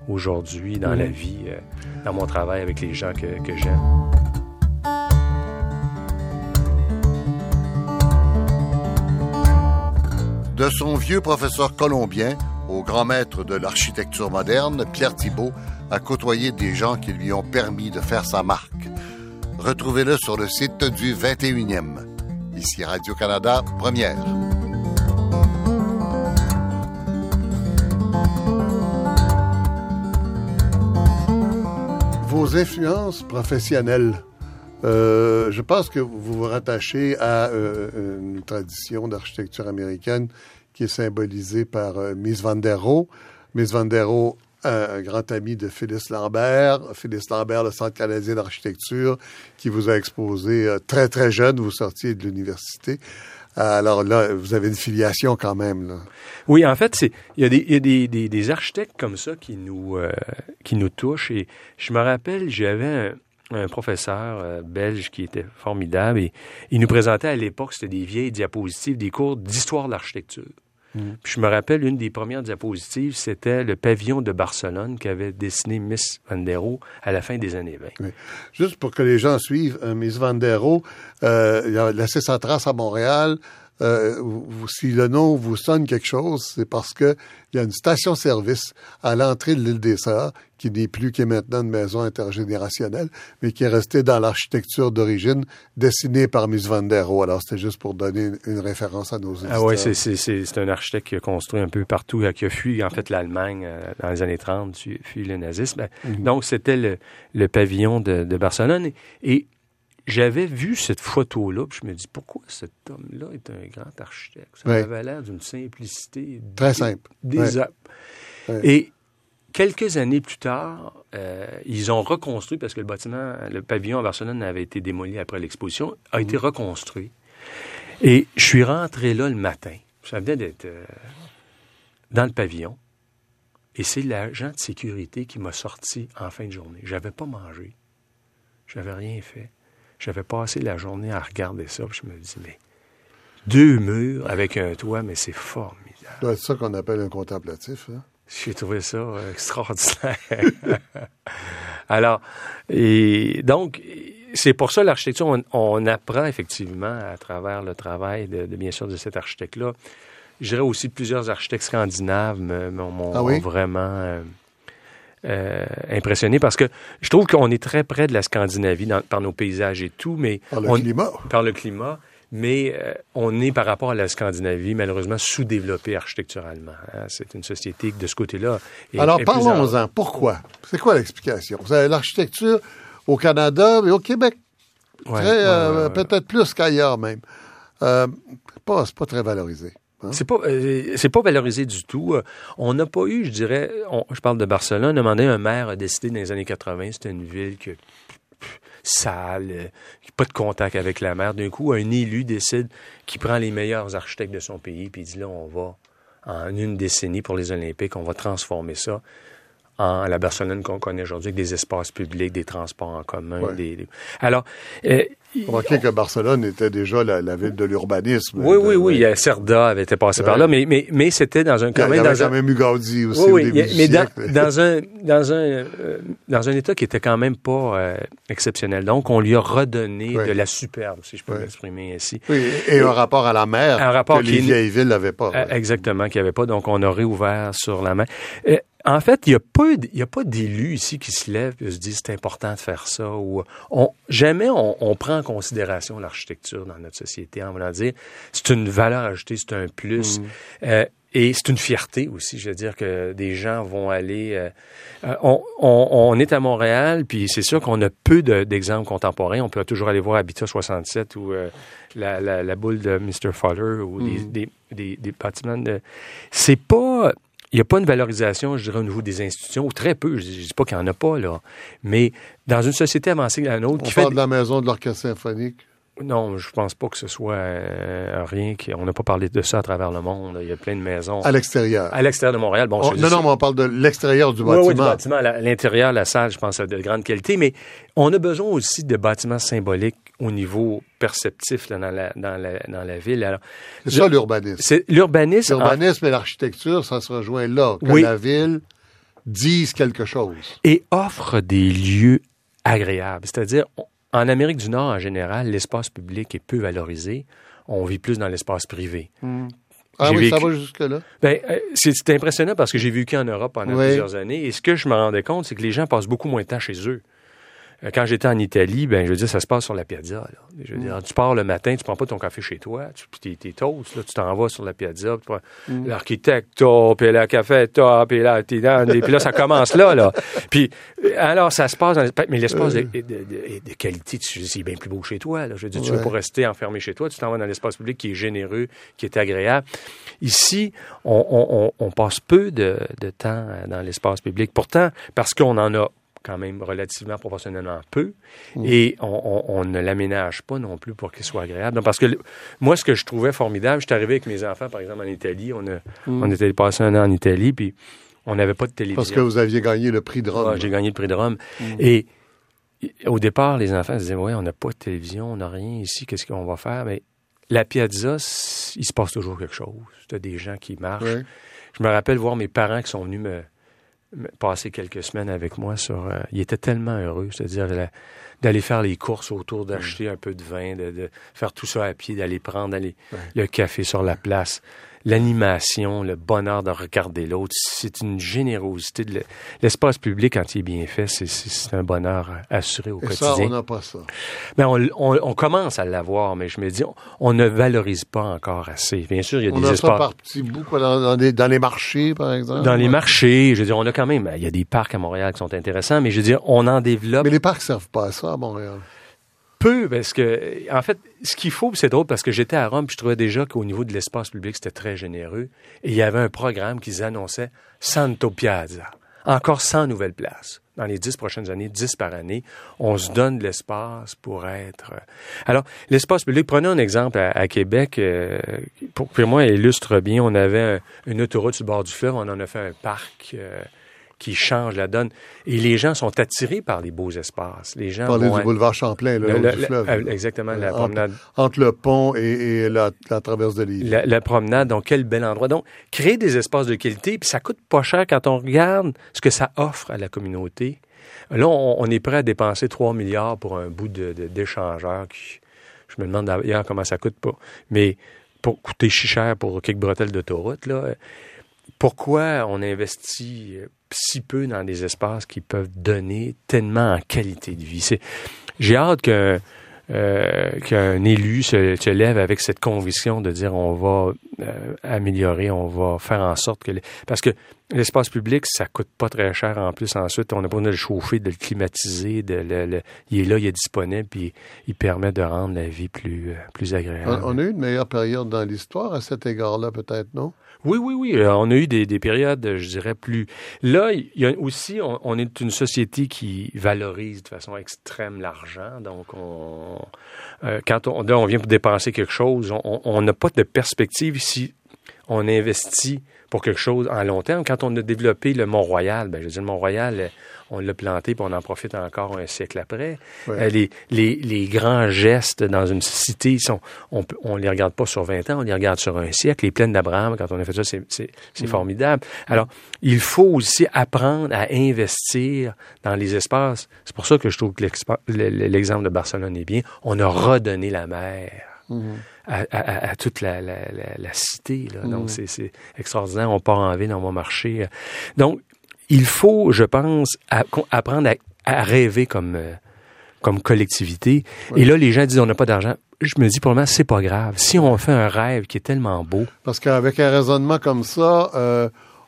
aujourd'hui dans la vie, dans mon travail avec les gens que j'aime. De son vieux professeur colombien, au grand maître de l'architecture moderne, Pierre Thibault a côtoyé des gens qui lui ont permis de faire sa marque. Retrouvez-le sur le site du 21e. Ici Radio-Canada, première. Vos influences professionnelles, Je pense que vous vous rattachez à une tradition d'architecture américaine qui est symbolisée par Mies van der Rohe. Mies van der Rohe, un grand ami de Phyllis Lambert. Phyllis Lambert, le Centre canadien d'architecture, qui vous a exposé très, très jeune. Vous sortiez de l'université. Alors là, vous avez une filiation quand même, là. Oui, en fait, il y a des architectes comme ça qui nous touchent. Et je me rappelle, j'avais un professeur belge qui était formidable et il nous présentait à l'époque, c'était des vieilles diapositives, des cours d'histoire de l'architecture. Puis je me rappelle, une des premières diapositives, c'était le pavillon de Barcelone qu'avait dessiné Mies van der Rohe à la fin des années 20. Oui. Juste pour que les gens suivent, Mies van der Rohe, il a laissé sa trace à Montréal. Si le nom vous sonne quelque chose, c'est parce qu'il y a une station-service à l'entrée de l'île des Sœurs, qui n'est plus, qui est maintenant une maison intergénérationnelle, mais qui est restée dans l'architecture d'origine dessinée par Mies van der Rohe. Alors, c'était juste pour donner une référence à nos auditeurs. Ah oui, c'est un architecte qui a construit un peu partout, qui a fui, en fait, l'Allemagne dans les années 30, fui le nazisme. Donc, c'était le pavillon de Barcelone. Et j'avais vu cette photo-là, puis je me dis, pourquoi cet homme-là est un grand architecte? Ça avait l'air d'une simplicité. Très simple. Oui. Et quelques années plus tard, ils ont reconstruit, parce que le bâtiment, le pavillon à Barcelone avait été démoli après l'exposition, a été reconstruit. Et je suis rentré là le matin. Ça venait d'être dans le pavillon. Et c'est l'agent de sécurité qui m'a sorti en fin de journée. J'avais pas mangé. J'avais rien fait. J'avais passé la journée à regarder ça, puis je me dis, mais deux murs avec un toit, mais c'est formidable. Ça doit être ça qu'on appelle un contemplatif, hein? J'ai trouvé ça extraordinaire. Alors, et donc, c'est pour ça l'architecture, on apprend effectivement à travers le travail de bien sûr de cet architecte-là. Je dirais aussi plusieurs architectes scandinaves m'ont vraiment impressionné, parce que je trouve qu'on est très près de la Scandinavie par nos paysages et tout, mais par le climat, mais on est par rapport à la Scandinavie malheureusement sous-développé architecturalement. Hein? C'est une société de ce côté-là. Alors parlons-en. Pourquoi? C'est quoi l'explication? Vous avez l'architecture au Canada et au Québec, peut-être plus qu'ailleurs même. C'est pas très valorisé. C'est pas valorisé du tout. On n'a pas eu, je dirais, je parle de Barcelone, un maire a décidé dans les années 80, c'était une ville que sale, pas de contact avec la mer. D'un coup, un élu décide qu'il prend les meilleurs architectes de son pays, puis il dit là, on va, en une décennie pour les Olympiques, on va transformer ça en la Barcelone qu'on connaît aujourd'hui, avec des espaces publics, des transports en commun. Ouais. Alors, remarquez que Barcelone était déjà la ville de l'urbanisme. Oui. Cerda avait été passé par là, mais c'était dans un... Il y avait quand même eu Gaudi aussi au début du siècle. Dans un état qui était quand même pas exceptionnel. Donc, on lui a redonné de la superbe, si je peux m'exprimer ainsi. Oui, et un rapport à la mer que les vieilles villes n'avaient pas. Exactement, qu'il n'y avait pas. Donc, on a réouvert sur la mer. En fait, il n'y a pas d'élus ici qui se lèvent et se disent c'est important de faire ça. Jamais on prend en considération l'architecture dans notre société en voulant dire c'est une valeur ajoutée, c'est un plus. Et c'est une fierté aussi, je veux dire, que des gens vont aller... On est à Montréal, puis c'est sûr qu'on a peu d'exemples contemporains. On peut toujours aller voir Habitat 67 ou la boule de Mr. Fuller ou des bâtiments de... C'est pas... Il n'y a pas une valorisation, je dirais, au niveau des institutions, ou très peu, je ne dis pas qu'il n'y en a pas, là. Mais dans une société avancée que la nôtre... On parle de la maison de l'orchestre symphonique? Non, je ne pense pas que ce soit rien. On n'a pas parlé de ça à travers le monde. Il y a plein de maisons. À l'extérieur? À l'extérieur de Montréal. Mais on parle de l'extérieur du bâtiment. Oui, du bâtiment. L'intérieur, la salle, je pense, c'est de grande qualité. Mais on a besoin aussi de bâtiments symboliques au niveau perceptif là, dans la ville. Alors, c'est ça l'urbanisme. L'urbanisme et l'architecture, ça se rejoint là. Quand la ville dise quelque chose. Et offre des lieux agréables. C'est-à-dire... En Amérique du Nord, en général, l'espace public est peu valorisé. On vit plus dans l'espace privé. Ça va jusque-là? C'est impressionnant parce que j'ai vécu en Europe pendant plusieurs années. Et ce que je me rendais compte, c'est que les gens passent beaucoup moins de temps chez eux. Quand j'étais en Italie, ben je veux dire, ça se passe sur la piazza. Là. Je veux dire, tu pars le matin, tu prends pas ton café chez toi, puis t'es toast, là, tu t'en vas sur la piazza, puis l'architecte top, puis le café top, puis là, t'es dans... Puis là, ça commence là. Puis, alors, ça se passe dans... Mais l'espace de qualité, c'est bien plus beau chez toi, là. Je veux dire, tu veux pas rester enfermé chez toi, tu t'en vas dans l'espace public qui est généreux, qui est agréable. Ici, on passe peu de temps dans l'espace public. Pourtant, parce qu'on en a quand même relativement proportionnellement peu, et on ne l'aménage pas non plus pour qu'il soit agréable. Donc, parce que moi, ce que je trouvais formidable, je suis arrivé avec mes enfants, par exemple, en Italie, on était passé un an en Italie, puis on n'avait pas de télévision. Parce que vous aviez gagné le prix de Rome. Ah, j'ai gagné le prix de Rome. Et au départ, les enfants se disaient, ouais, on n'a pas de télévision, on n'a rien ici, qu'est-ce qu'on va faire? Mais la piazza, il se passe toujours quelque chose. Tu as des gens qui marchent. Ouais. Je me rappelle voir mes parents qui sont venus passer quelques semaines avec moi sur... ils étaient tellement heureux, c'est-à-dire d'aller faire les courses autour, d'acheter un peu de vin, de faire tout ça à pied, d'aller prendre le café sur la place. L'animation, le bonheur de regarder l'autre, c'est une générosité. L'espace public, quand il est bien fait, c'est un bonheur assuré au quotidien. Ça, on n'a pas ça. Mais on commence à l'avoir, mais je me dis, on ne valorise pas encore assez. Bien sûr, il y a des espaces... On a ça par petits bouts, dans les marchés, par exemple. Dans les marchés, je veux dire, on a quand même... Il y a des parcs à Montréal qui sont intéressants, mais je veux dire, on en développe... Mais les parcs ne servent pas à ça à Montréal. Peu, parce que, en fait, ce qu'il faut, c'est drôle, parce que j'étais à Rome, puis je trouvais déjà qu'au niveau de l'espace public, c'était très généreux. Et il y avait un programme qu'ils annonçaient « Santo Piazza ». Encore 100 nouvelles places. Dans les 10 prochaines années, 10 par année, on se donne de l'espace pour être... Alors, l'espace public, prenez un exemple à Québec, pour moi, il illustre bien, on avait une autoroute sur le bord du fleuve, on en a fait un parc... qui change la donne. Et les gens sont attirés par les beaux espaces. Les gens parlez du boulevard Champlain, le fleuve. Exactement, la promenade. Entre le pont et la traverse de l'île. La promenade, donc quel bel endroit. Donc, créer des espaces de qualité, puis ça coûte pas cher quand on regarde ce que ça offre à la communauté. Là, on est prêt à dépenser 3 milliards pour un bout d'échangeur. Je me demande d'ailleurs comment ça coûte pas. Mais pour coûter cher pour quelques bretelles d'autoroute, là... Pourquoi on investit si peu dans des espaces qui peuvent donner tellement en qualité de vie? J'ai hâte qu'un élu se lève avec cette conviction de dire on va améliorer, on va faire en sorte que... Parce que l'espace public, ça coûte pas très cher en plus. Ensuite, on a besoin de le chauffer, de le climatiser. Il est là, il est disponible, puis il permet de rendre la vie plus agréable. On a eu une meilleure période dans l'histoire à cet égard-là, peut-être, non? Oui. On a eu des périodes, je dirais, plus... Là, il y a aussi, on est une société qui valorise de façon extrême l'argent. Donc, quand on vient pour dépenser quelque chose, on n'a pas de perspective si on investit pour quelque chose en long terme. Quand on a développé le Mont-Royal, ben je veux dire, le Mont-Royal, on l'a planté puis on en profite encore un siècle après. Ouais. Les grands gestes dans une cité, on les regarde pas sur 20 ans, on les regarde sur un siècle. Les plaines d'Abraham, quand on a fait ça, c'est formidable. Alors, il faut aussi apprendre à investir dans les espaces. C'est pour ça que je trouve que l'exemple de Barcelone est bien. On a redonné la mer. À toute la cité. Là. Donc, c'est extraordinaire. On part en ville, on va marcher. Donc, il faut, je pense, apprendre à rêver comme collectivité. Oui. Et là, les gens disent, on n'a pas d'argent. Je me dis, pour le moment, c'est pas grave. Si on fait un rêve qui est tellement beau... Parce qu'avec un raisonnement comme ça...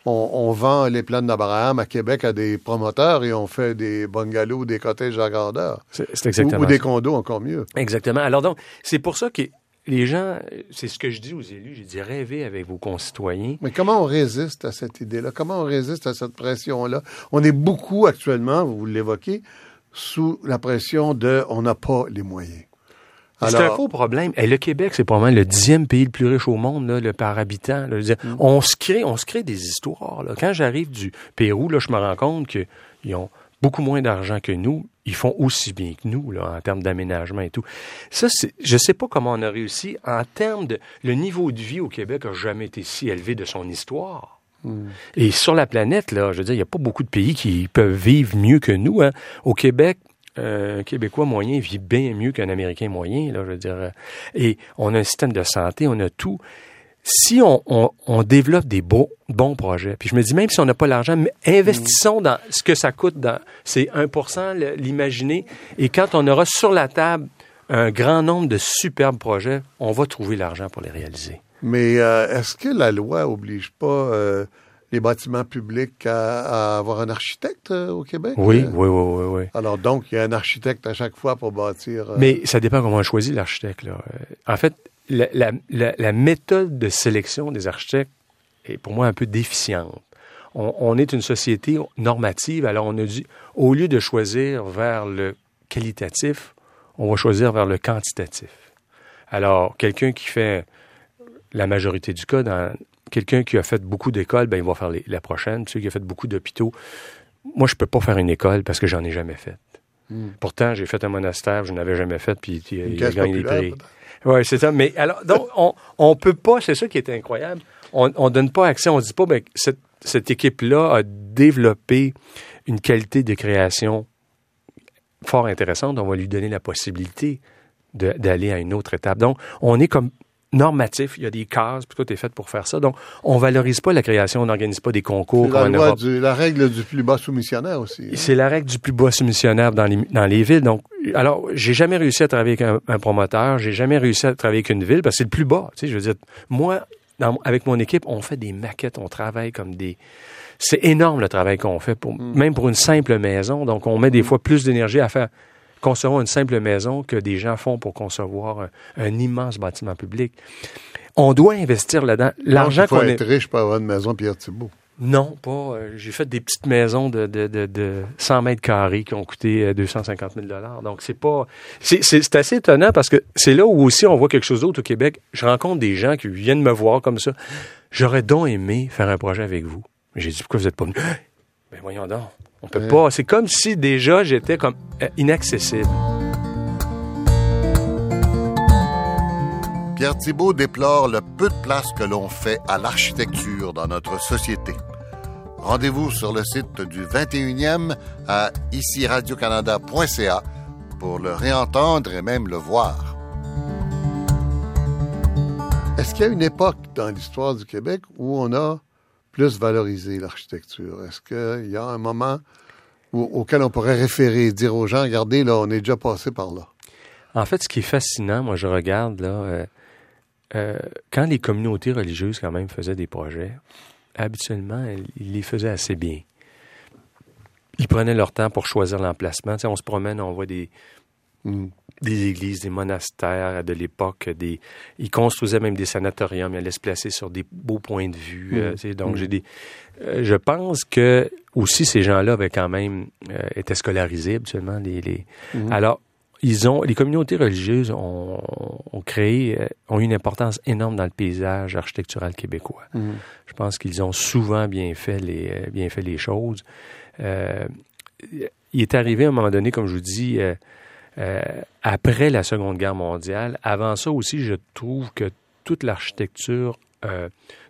On vend les plaines d'Abraham à Québec à des promoteurs et on fait des bungalows, des cottages à grandeur. C'est exactement ou des condos, encore mieux. Exactement. Alors donc, c'est pour ça que les gens, c'est ce que je dis aux élus, je dis rêvez avec vos concitoyens. Mais comment on résiste à cette idée-là? Comment on résiste à cette pression-là? On est beaucoup actuellement, vous l'évoquez, sous la pression de « on n'a pas les moyens ». C'est un faux problème. Et le Québec, c'est probablement le 10e pays le plus riche au monde, là, par habitant. Là, je veux dire, on se crée des histoires. Là. Quand j'arrive du Pérou, là, je me rends compte qu'ils ont beaucoup moins d'argent que nous. Ils font aussi bien que nous, là, en termes d'aménagement et tout. Ça, je sais pas comment on a réussi. En termes de... Le niveau de vie au Québec a jamais été si élevé de son histoire. Et sur la planète, là, je veux dire, il n'y a pas beaucoup de pays qui peuvent vivre mieux que nous. Hein. Au Québec... un Québécois moyen vit bien mieux qu'un Américain moyen, là, je veux dire. Et on a un système de santé, on a tout. si on développe des bons projets, puis je me dis, même si on n'a pas l'argent, investissons dans ce que ça coûte, c'est 1% l'imaginer, et quand on aura sur la table un grand nombre de superbes projets, on va trouver l'argent pour les réaliser. Mais est-ce que la loi oblige pas les bâtiments publics à avoir un architecte au Québec? Oui. Alors donc, il y a un architecte à chaque fois pour bâtir... Mais ça dépend comment on choisit l'architecte, là. En fait, la méthode de sélection des architectes est pour moi un peu déficiente. On est une société normative, alors on a dit, au lieu de choisir vers le qualitatif, on va choisir vers le quantitatif. Alors, quelqu'un qui fait la majorité du cas, quelqu'un qui a fait beaucoup d'écoles, ben il va faire la prochaine. Celui qui a fait beaucoup d'hôpitaux, moi, je peux pas faire une école parce que j'en ai jamais fait. Pourtant, j'ai fait un monastère, je n'avais jamais fait, puis il a gagné des prix. Oui, c'est ça. Mais alors, donc, on peut pas, c'est ça qui est incroyable, on donne pas accès, on dit pas, ben cette équipe-là a développé une qualité de création fort intéressante, on va lui donner la possibilité d'aller à une autre étape. Donc, on est comme normatif, il y a des cases, puis tout est fait pour faire ça. Donc, on valorise pas la création, on n'organise pas des concours. C'est la règle du plus bas soumissionnaire aussi. Hein? C'est la règle du plus bas soumissionnaire dans les villes. Donc, alors, j'ai jamais réussi à travailler avec un promoteur, j'ai jamais réussi à travailler avec une ville, parce que c'est le plus bas. Tu sais, je veux dire, moi, avec mon équipe, on fait des maquettes, on travaille comme des... C'est énorme le travail qu'on fait, même pour une simple maison. Donc, on met des fois plus d'énergie à faire concevoir une simple maison que des gens font pour concevoir un immense bâtiment public. On doit investir là-dedans. L'argent qu'on est... Il faut être riche pour avoir une maison Pierre Thibault. Non, pas. J'ai fait des petites maisons de 100 mètres carrés qui ont coûté 250 000 $. Donc, c'est pas... C'est assez étonnant parce que c'est là où aussi on voit quelque chose d'autre au Québec. Je rencontre des gens qui viennent me voir comme ça. J'aurais donc aimé faire un projet avec vous. J'ai dit, pourquoi vous n'êtes pas venu? Ben voyons donc, on peut pas. C'est comme si déjà j'étais comme inaccessible. Pierre Thibault déplore le peu de place que l'on fait à l'architecture dans notre société. Rendez-vous sur le site du 21e à ici-radio-canada.ca pour le réentendre et même le voir. Est-ce qu'il y a une époque dans l'histoire du Québec où on a plus valoriser l'architecture? Est-ce qu'il y a un moment auquel on pourrait référer, dire aux gens, regardez, là, on est déjà passé par là? En fait, ce qui est fascinant, moi, je regarde, là, quand les communautés religieuses, quand même, faisaient des projets, habituellement, ils les faisaient assez bien. Ils prenaient leur temps pour choisir l'emplacement. Tu sais, on se promène, on voit des églises, des monastères de l'époque, ils construisaient même des sanatoriums, ils allaient se placer sur des beaux points de vue. Donc, je pense que aussi ces gens-là avaient quand même étaient scolarisés habituellement. Alors, les communautés religieuses ont eu une importance énorme dans le paysage architectural québécois. Je pense qu'ils ont souvent bien fait les choses. Il est arrivé à un moment donné, comme je vous dis. Après la Seconde Guerre mondiale, avant ça aussi, je trouve que toute l'architecture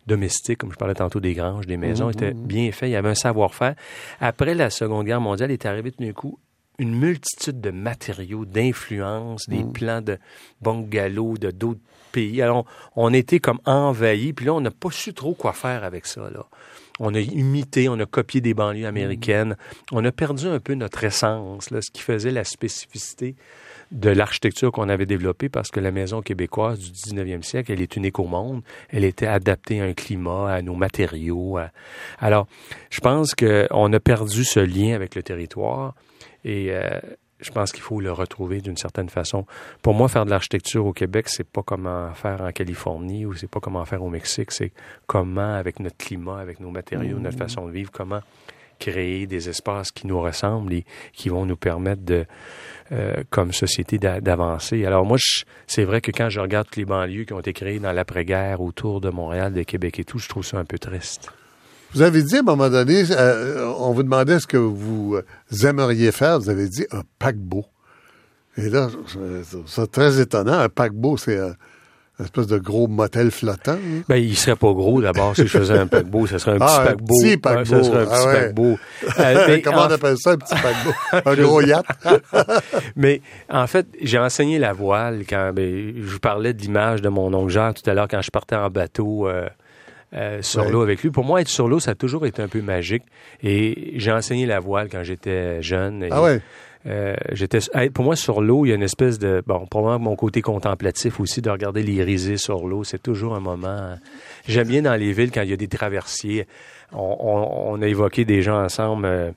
domestique, comme je parlais tantôt des granges, des maisons, était bien faite. Il y avait un savoir-faire. Après la Seconde Guerre mondiale, est arrivé tout d'un coup une multitude de matériaux, d'influences, des plans de bungalows, d'autres pays. Alors, on était comme envahis, puis là, on n'a pas su trop quoi faire avec ça, là. On a imité, on a copié des banlieues américaines. On a perdu un peu notre essence, là, ce qui faisait la spécificité de l'architecture qu'on avait développée, parce que la maison québécoise du 19e siècle, elle est unique au monde. Elle était adaptée à un climat, à nos matériaux. Alors, je pense qu'on a perdu ce lien avec le territoire et je pense qu'il faut le retrouver d'une certaine façon. Pour moi, faire de l'architecture au Québec, c'est pas comment faire en Californie ou c'est pas comment faire au Mexique. C'est comment, avec notre climat, avec nos matériaux, notre façon de vivre, comment créer des espaces qui nous ressemblent et qui vont nous permettre comme société d'avancer. Alors moi, c'est vrai que quand je regarde toutes les banlieues qui ont été créées dans l'après-guerre autour de Montréal, de Québec et tout, je trouve ça un peu triste. Vous avez dit, à un moment donné, on vous demandait ce que vous aimeriez faire. Vous avez dit un paquebot. Et là, c'est très étonnant. Un paquebot, c'est Une espèce de gros motel flottant. Hein? Ben, il serait pas gros, d'abord, si je faisais un paquebot. Ça serait un petit paquebot. Un petit paquebot. Ça serait un petit paquebot. Comment on appelle ça, un petit paquebot? Un gros yacht? Mais, en fait, j'ai enseigné la voile quand, je vous parlais de l'image de mon oncle Jacques tout à l'heure quand je partais en bateau, sur l'eau avec lui. Pour moi, être sur l'eau, ça a toujours été un peu magique. Et j'ai enseigné la voile quand j'étais jeune. Et, pour moi, sur l'eau, il y a une espèce de... Bon, probablement mon côté contemplatif aussi, de regarder les risées sur l'eau, c'est toujours un moment... J'aime bien dans les villes, quand il y a des traversiers, on a évoqué des gens ensemble,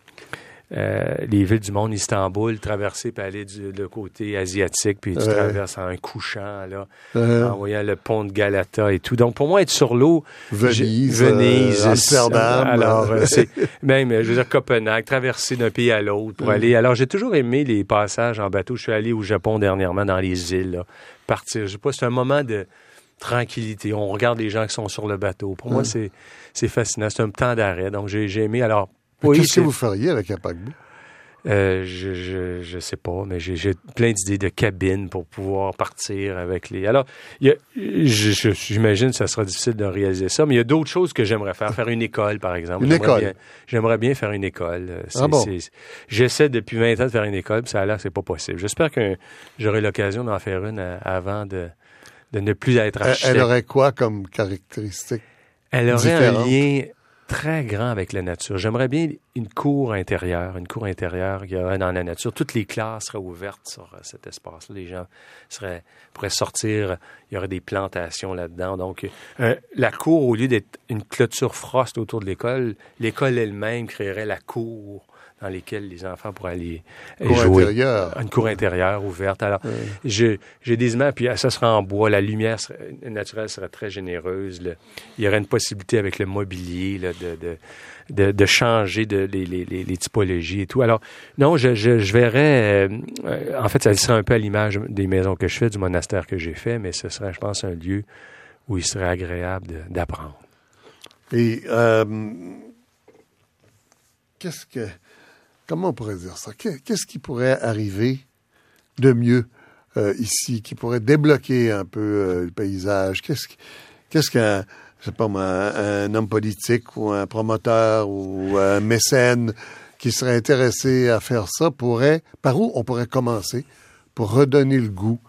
les villes du monde, Istanbul, traverser puis aller du côté asiatique, puis tu traverses en couchant, là, en voyant le pont de Galata et tout. Donc, pour moi, être sur l'eau... Venise, Amsterdam. C'est même, je veux dire, Copenhague, traverser d'un pays à l'autre pour aller... Alors, j'ai toujours aimé les passages en bateau. Je suis allé au Japon dernièrement, dans les îles, là, partir. Je sais pas, c'est un moment de tranquillité. On regarde les gens qui sont sur le bateau. Pour moi, c'est fascinant. C'est un temps d'arrêt. Donc, j'ai aimé... Alors, qu'est-ce que vous feriez avec un paquebot? Je sais pas, mais j'ai plein d'idées de cabines pour pouvoir partir avec les... Alors, j'imagine que ça sera difficile de réaliser ça, mais il y a d'autres choses que j'aimerais faire. Faire une école, par exemple. J'aimerais bien faire une école. J'essaie depuis 20 ans de faire une école, puis ça a l'air que c'est pas possible. J'espère que j'aurai l'occasion d'en faire une avant de ne plus être architecte. Elle aurait quoi comme caractéristique? Elle aurait un lien... très grand avec la nature. J'aimerais bien une cour intérieure qu'il y aurait dans la nature. Toutes les classes seraient ouvertes sur cet espace-là. Les gens pourraient sortir. Il y aurait des plantations là-dedans. Donc, la cour, au lieu d'être une clôture frost autour de l'école, l'école elle-même créerait la cour dans laquelle les enfants pourraient aller jouer. Une cour intérieure ouverte. Alors, j'ai des images, puis ça serait en bois, la lumière naturelle serait très généreuse. Là. Il y aurait une possibilité avec le mobilier là, de changer les typologies et tout. Alors, non, je verrais... en fait, ça serait un peu à l'image des maisons que je fais, du monastère que j'ai fait, mais ce serait, je pense, un lieu où il serait agréable d'apprendre. Et comment on pourrait dire ça? Qu'est-ce qui pourrait arriver de mieux ici, qui pourrait débloquer un peu le paysage? Qu'est-ce qu'un, je sais pas moi, un homme politique ou un promoteur ou un mécène qui serait intéressé à faire ça pourrait, par où on pourrait commencer pour redonner le goût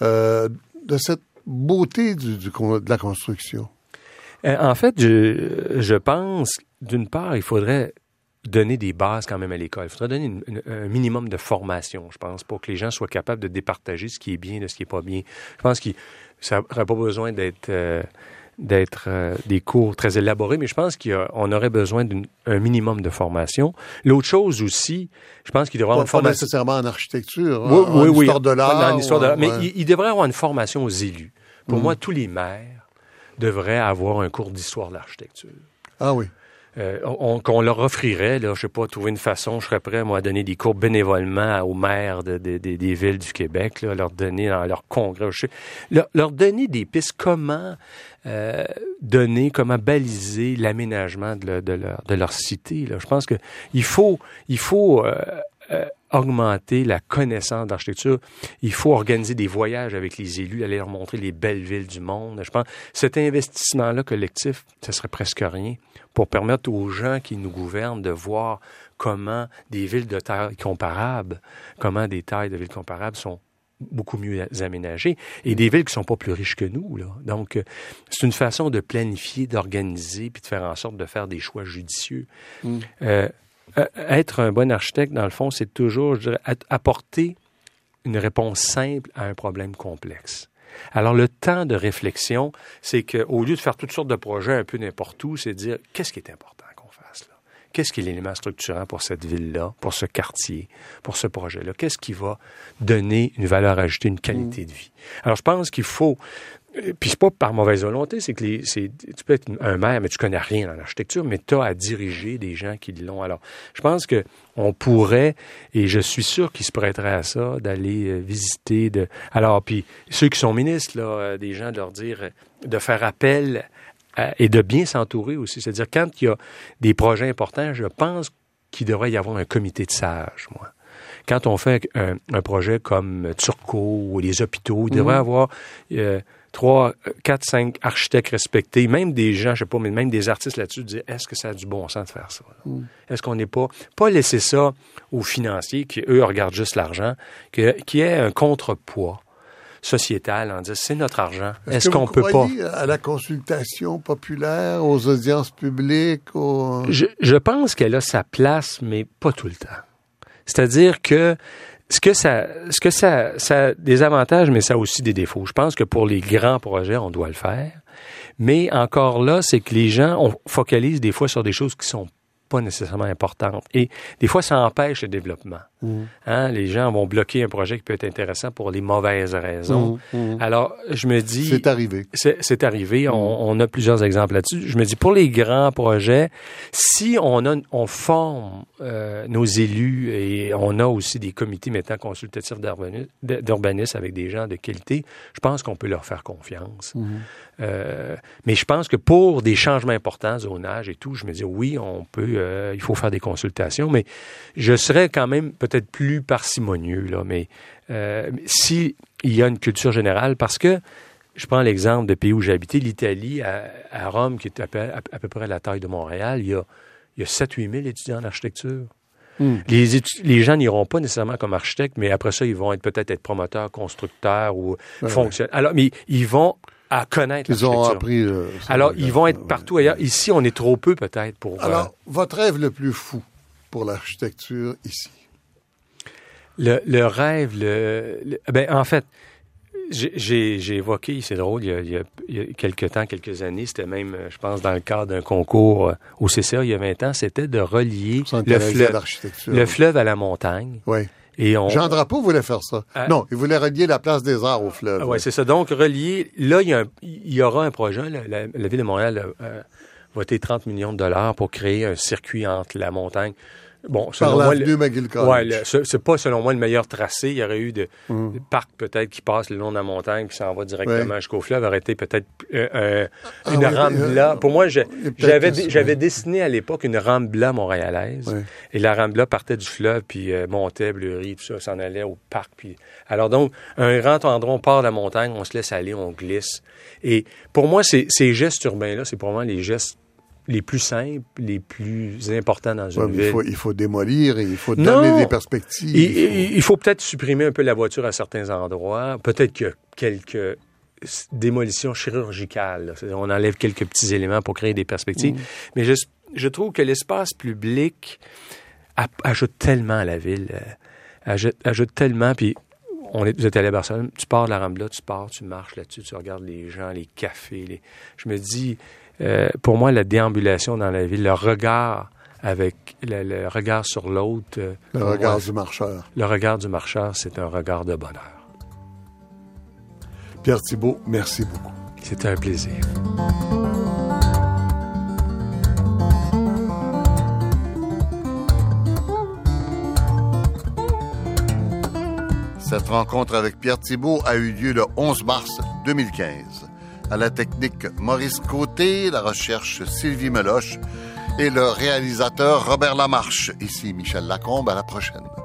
de cette beauté de la construction? En fait, je pense, d'une part, il faudrait donner des bases quand même à l'école. Il faudrait donner un minimum de formation, je pense, pour que les gens soient capables de départager ce qui est bien de ce qui n'est pas bien. Je pense que ça n'aurait pas besoin d'être des cours très élaborés, mais je pense qu'on aurait besoin d'un minimum de formation. L'autre chose aussi, je pense qu'il devrait avoir une formation... Pas nécessairement en architecture, en histoire de l'art. Mais il devrait avoir une formation aux élus. Pour moi, tous les maires devraient avoir un cours d'histoire de l'architecture. Ah oui. Qu'on leur offrirait, là, je sais pas, trouver une façon, je serais prêt, moi, à donner des cours bénévolement aux maires des villes du Québec, là, leur donner dans leur congrès, leur donner des pistes, comment baliser l'aménagement de leur cité, là. Je pense que il faut augmenter la connaissance d'architecture. Il faut organiser des voyages avec les élus, aller leur montrer les belles villes du monde. Je pense que cet investissement-là collectif, ce serait presque rien pour permettre aux gens qui nous gouvernent de voir comment des villes de taille comparable, comment des tailles de villes comparables sont beaucoup mieux aménagées et des villes qui sont pas plus riches que nous, là. Donc, c'est une façon de planifier, d'organiser puis de faire en sorte de faire des choix judicieux. Être un bon architecte, dans le fond, c'est toujours, je dirais, apporter une réponse simple à un problème complexe. Alors, le temps de réflexion, c'est qu'au lieu de faire toutes sortes de projets un peu n'importe où, c'est de dire, qu'est-ce qui est important qu'on fasse là? Qu'est-ce qui est l'élément structurant pour cette ville-là, pour ce quartier, pour ce projet-là? Qu'est-ce qui va donner une valeur ajoutée, une qualité de vie? Alors, je pense qu'il faut... Puis c'est pas par mauvaise volonté, c'est que tu peux être un maire, mais tu connais rien dans l'architecture, mais tu as à diriger des gens qui l'ont. Alors, je pense que on pourrait, et je suis sûr qu'ils se prêteraient à ça, d'aller visiter. Alors, puis ceux qui sont ministres, là, des gens, de leur dire, de faire appel et de bien s'entourer aussi. C'est-à-dire, quand il y a des projets importants, je pense qu'il devrait y avoir un comité de sages, moi. Quand on fait un projet comme Turcot ou les hôpitaux, il devrait avoir... 4, 5 architectes respectés, même des gens, je sais pas, mais même des artistes là-dessus, disaient, est-ce que ça a du bon sens de faire ça? Est-ce qu'on n'est pas laisser ça aux financiers qui, eux, regardent juste l'argent, qui est un contrepoids sociétal en disant, c'est notre argent, est-ce qu'on peut pas? À la consultation populaire, aux audiences publiques, aux... Je pense qu'elle a sa place, mais pas tout le temps. C'est-à-dire que ça a des avantages, mais ça a aussi des défauts. Je pense que pour les grands projets, on doit le faire. Mais encore là, c'est que les gens, on focalise des fois sur des choses qui sont pas nécessairement importantes. Et des fois, ça empêche le développement. Les gens vont bloquer un projet qui peut être intéressant pour les mauvaises raisons. Alors, je me dis... C'est arrivé. C'est arrivé. On a plusieurs exemples là-dessus. Je me dis, pour les grands projets, si on forme nos élus et on a aussi des comités maintenant consultatifs d'urbanisme avec des gens de qualité, je pense qu'on peut leur faire confiance. Mais je pense que pour des changements importants, zonage et tout, je me dis, oui, on peut... il faut faire des consultations, mais je serais quand même peut-être plus parcimonieux, là, mais s'il y a une culture générale, parce que je prends l'exemple de pays où j'ai habité, l'Italie, à Rome, qui est à peu près la taille de Montréal, il y a 7-8 000 étudiants en architecture. Les gens n'iront pas nécessairement comme architectes, mais après ça, ils vont peut-être être promoteurs, constructeurs ou fonctionnaires. Alors, mais ils vont... à connaître l'architecture. Ils ont appris... Alors, ils vont être partout ailleurs. Ici, on est trop peu, peut-être, pour... Alors, votre rêve le plus fou pour l'architecture, ici? Le rêve... en fait, j'ai évoqué, c'est drôle, il y a quelques années, c'était même, je pense, dans le cadre d'un concours au CCA, il y a 20 ans, c'était de relier le fleuve à la montagne. Oui. Jean Drapeau voulait faire ça. Non, il voulait relier la place des Arts au fleuve. Oui, c'est ça. Donc, relier... Là, il y aura un projet. La Ville de Montréal a voté 30 millions de $30 million pour créer un circuit entre la montagne... Bon, selon par l'avenue McGill-College. C'est pas, selon moi, le meilleur tracé. Il y aurait eu des parcs, peut-être, qui passent le long de la montagne, qui s'en va directement jusqu'au fleuve. Arrêter peut-être une rampe blanc. Pour moi, j'avais dessiné à l'époque une rampe blanc montréalaise. Oui. Et la rampe blanc partait du fleuve, puis montait, Bleury, tout ça, s'en allait au parc. Puis... Alors donc, un grand endroit, on part de la montagne, on se laisse aller, on glisse. Et pour moi, ces gestes urbains-là, c'est pour moi les gestes les plus simples, les plus importants dans une ville. Il faut démolir et il faut donner des perspectives. Il faut peut-être supprimer un peu la voiture à certains endroits. Peut-être qu'il y a quelques démolitions chirurgicales. On enlève quelques petits éléments pour créer des perspectives. Mais je trouve que l'espace public ajoute tellement à la ville. Ajoute tellement... Puis vous êtes allé à Barcelone, tu pars de la Rambla, tu marches là-dessus, tu regardes les gens, les cafés. Je me dis... pour moi, la déambulation dans la ville, le regard avec le regard sur l'autre... le regard du marcheur. Le regard du marcheur, c'est un regard de bonheur. Pierre Thibault, merci beaucoup. C'était un plaisir. Cette rencontre avec Pierre Thibault a eu lieu le 11 mars 2015. À la technique, Maurice Côté, la recherche, Sylvie Meloche et le réalisateur, Robert Lamarche. Ici Michel Lacombe, à la prochaine.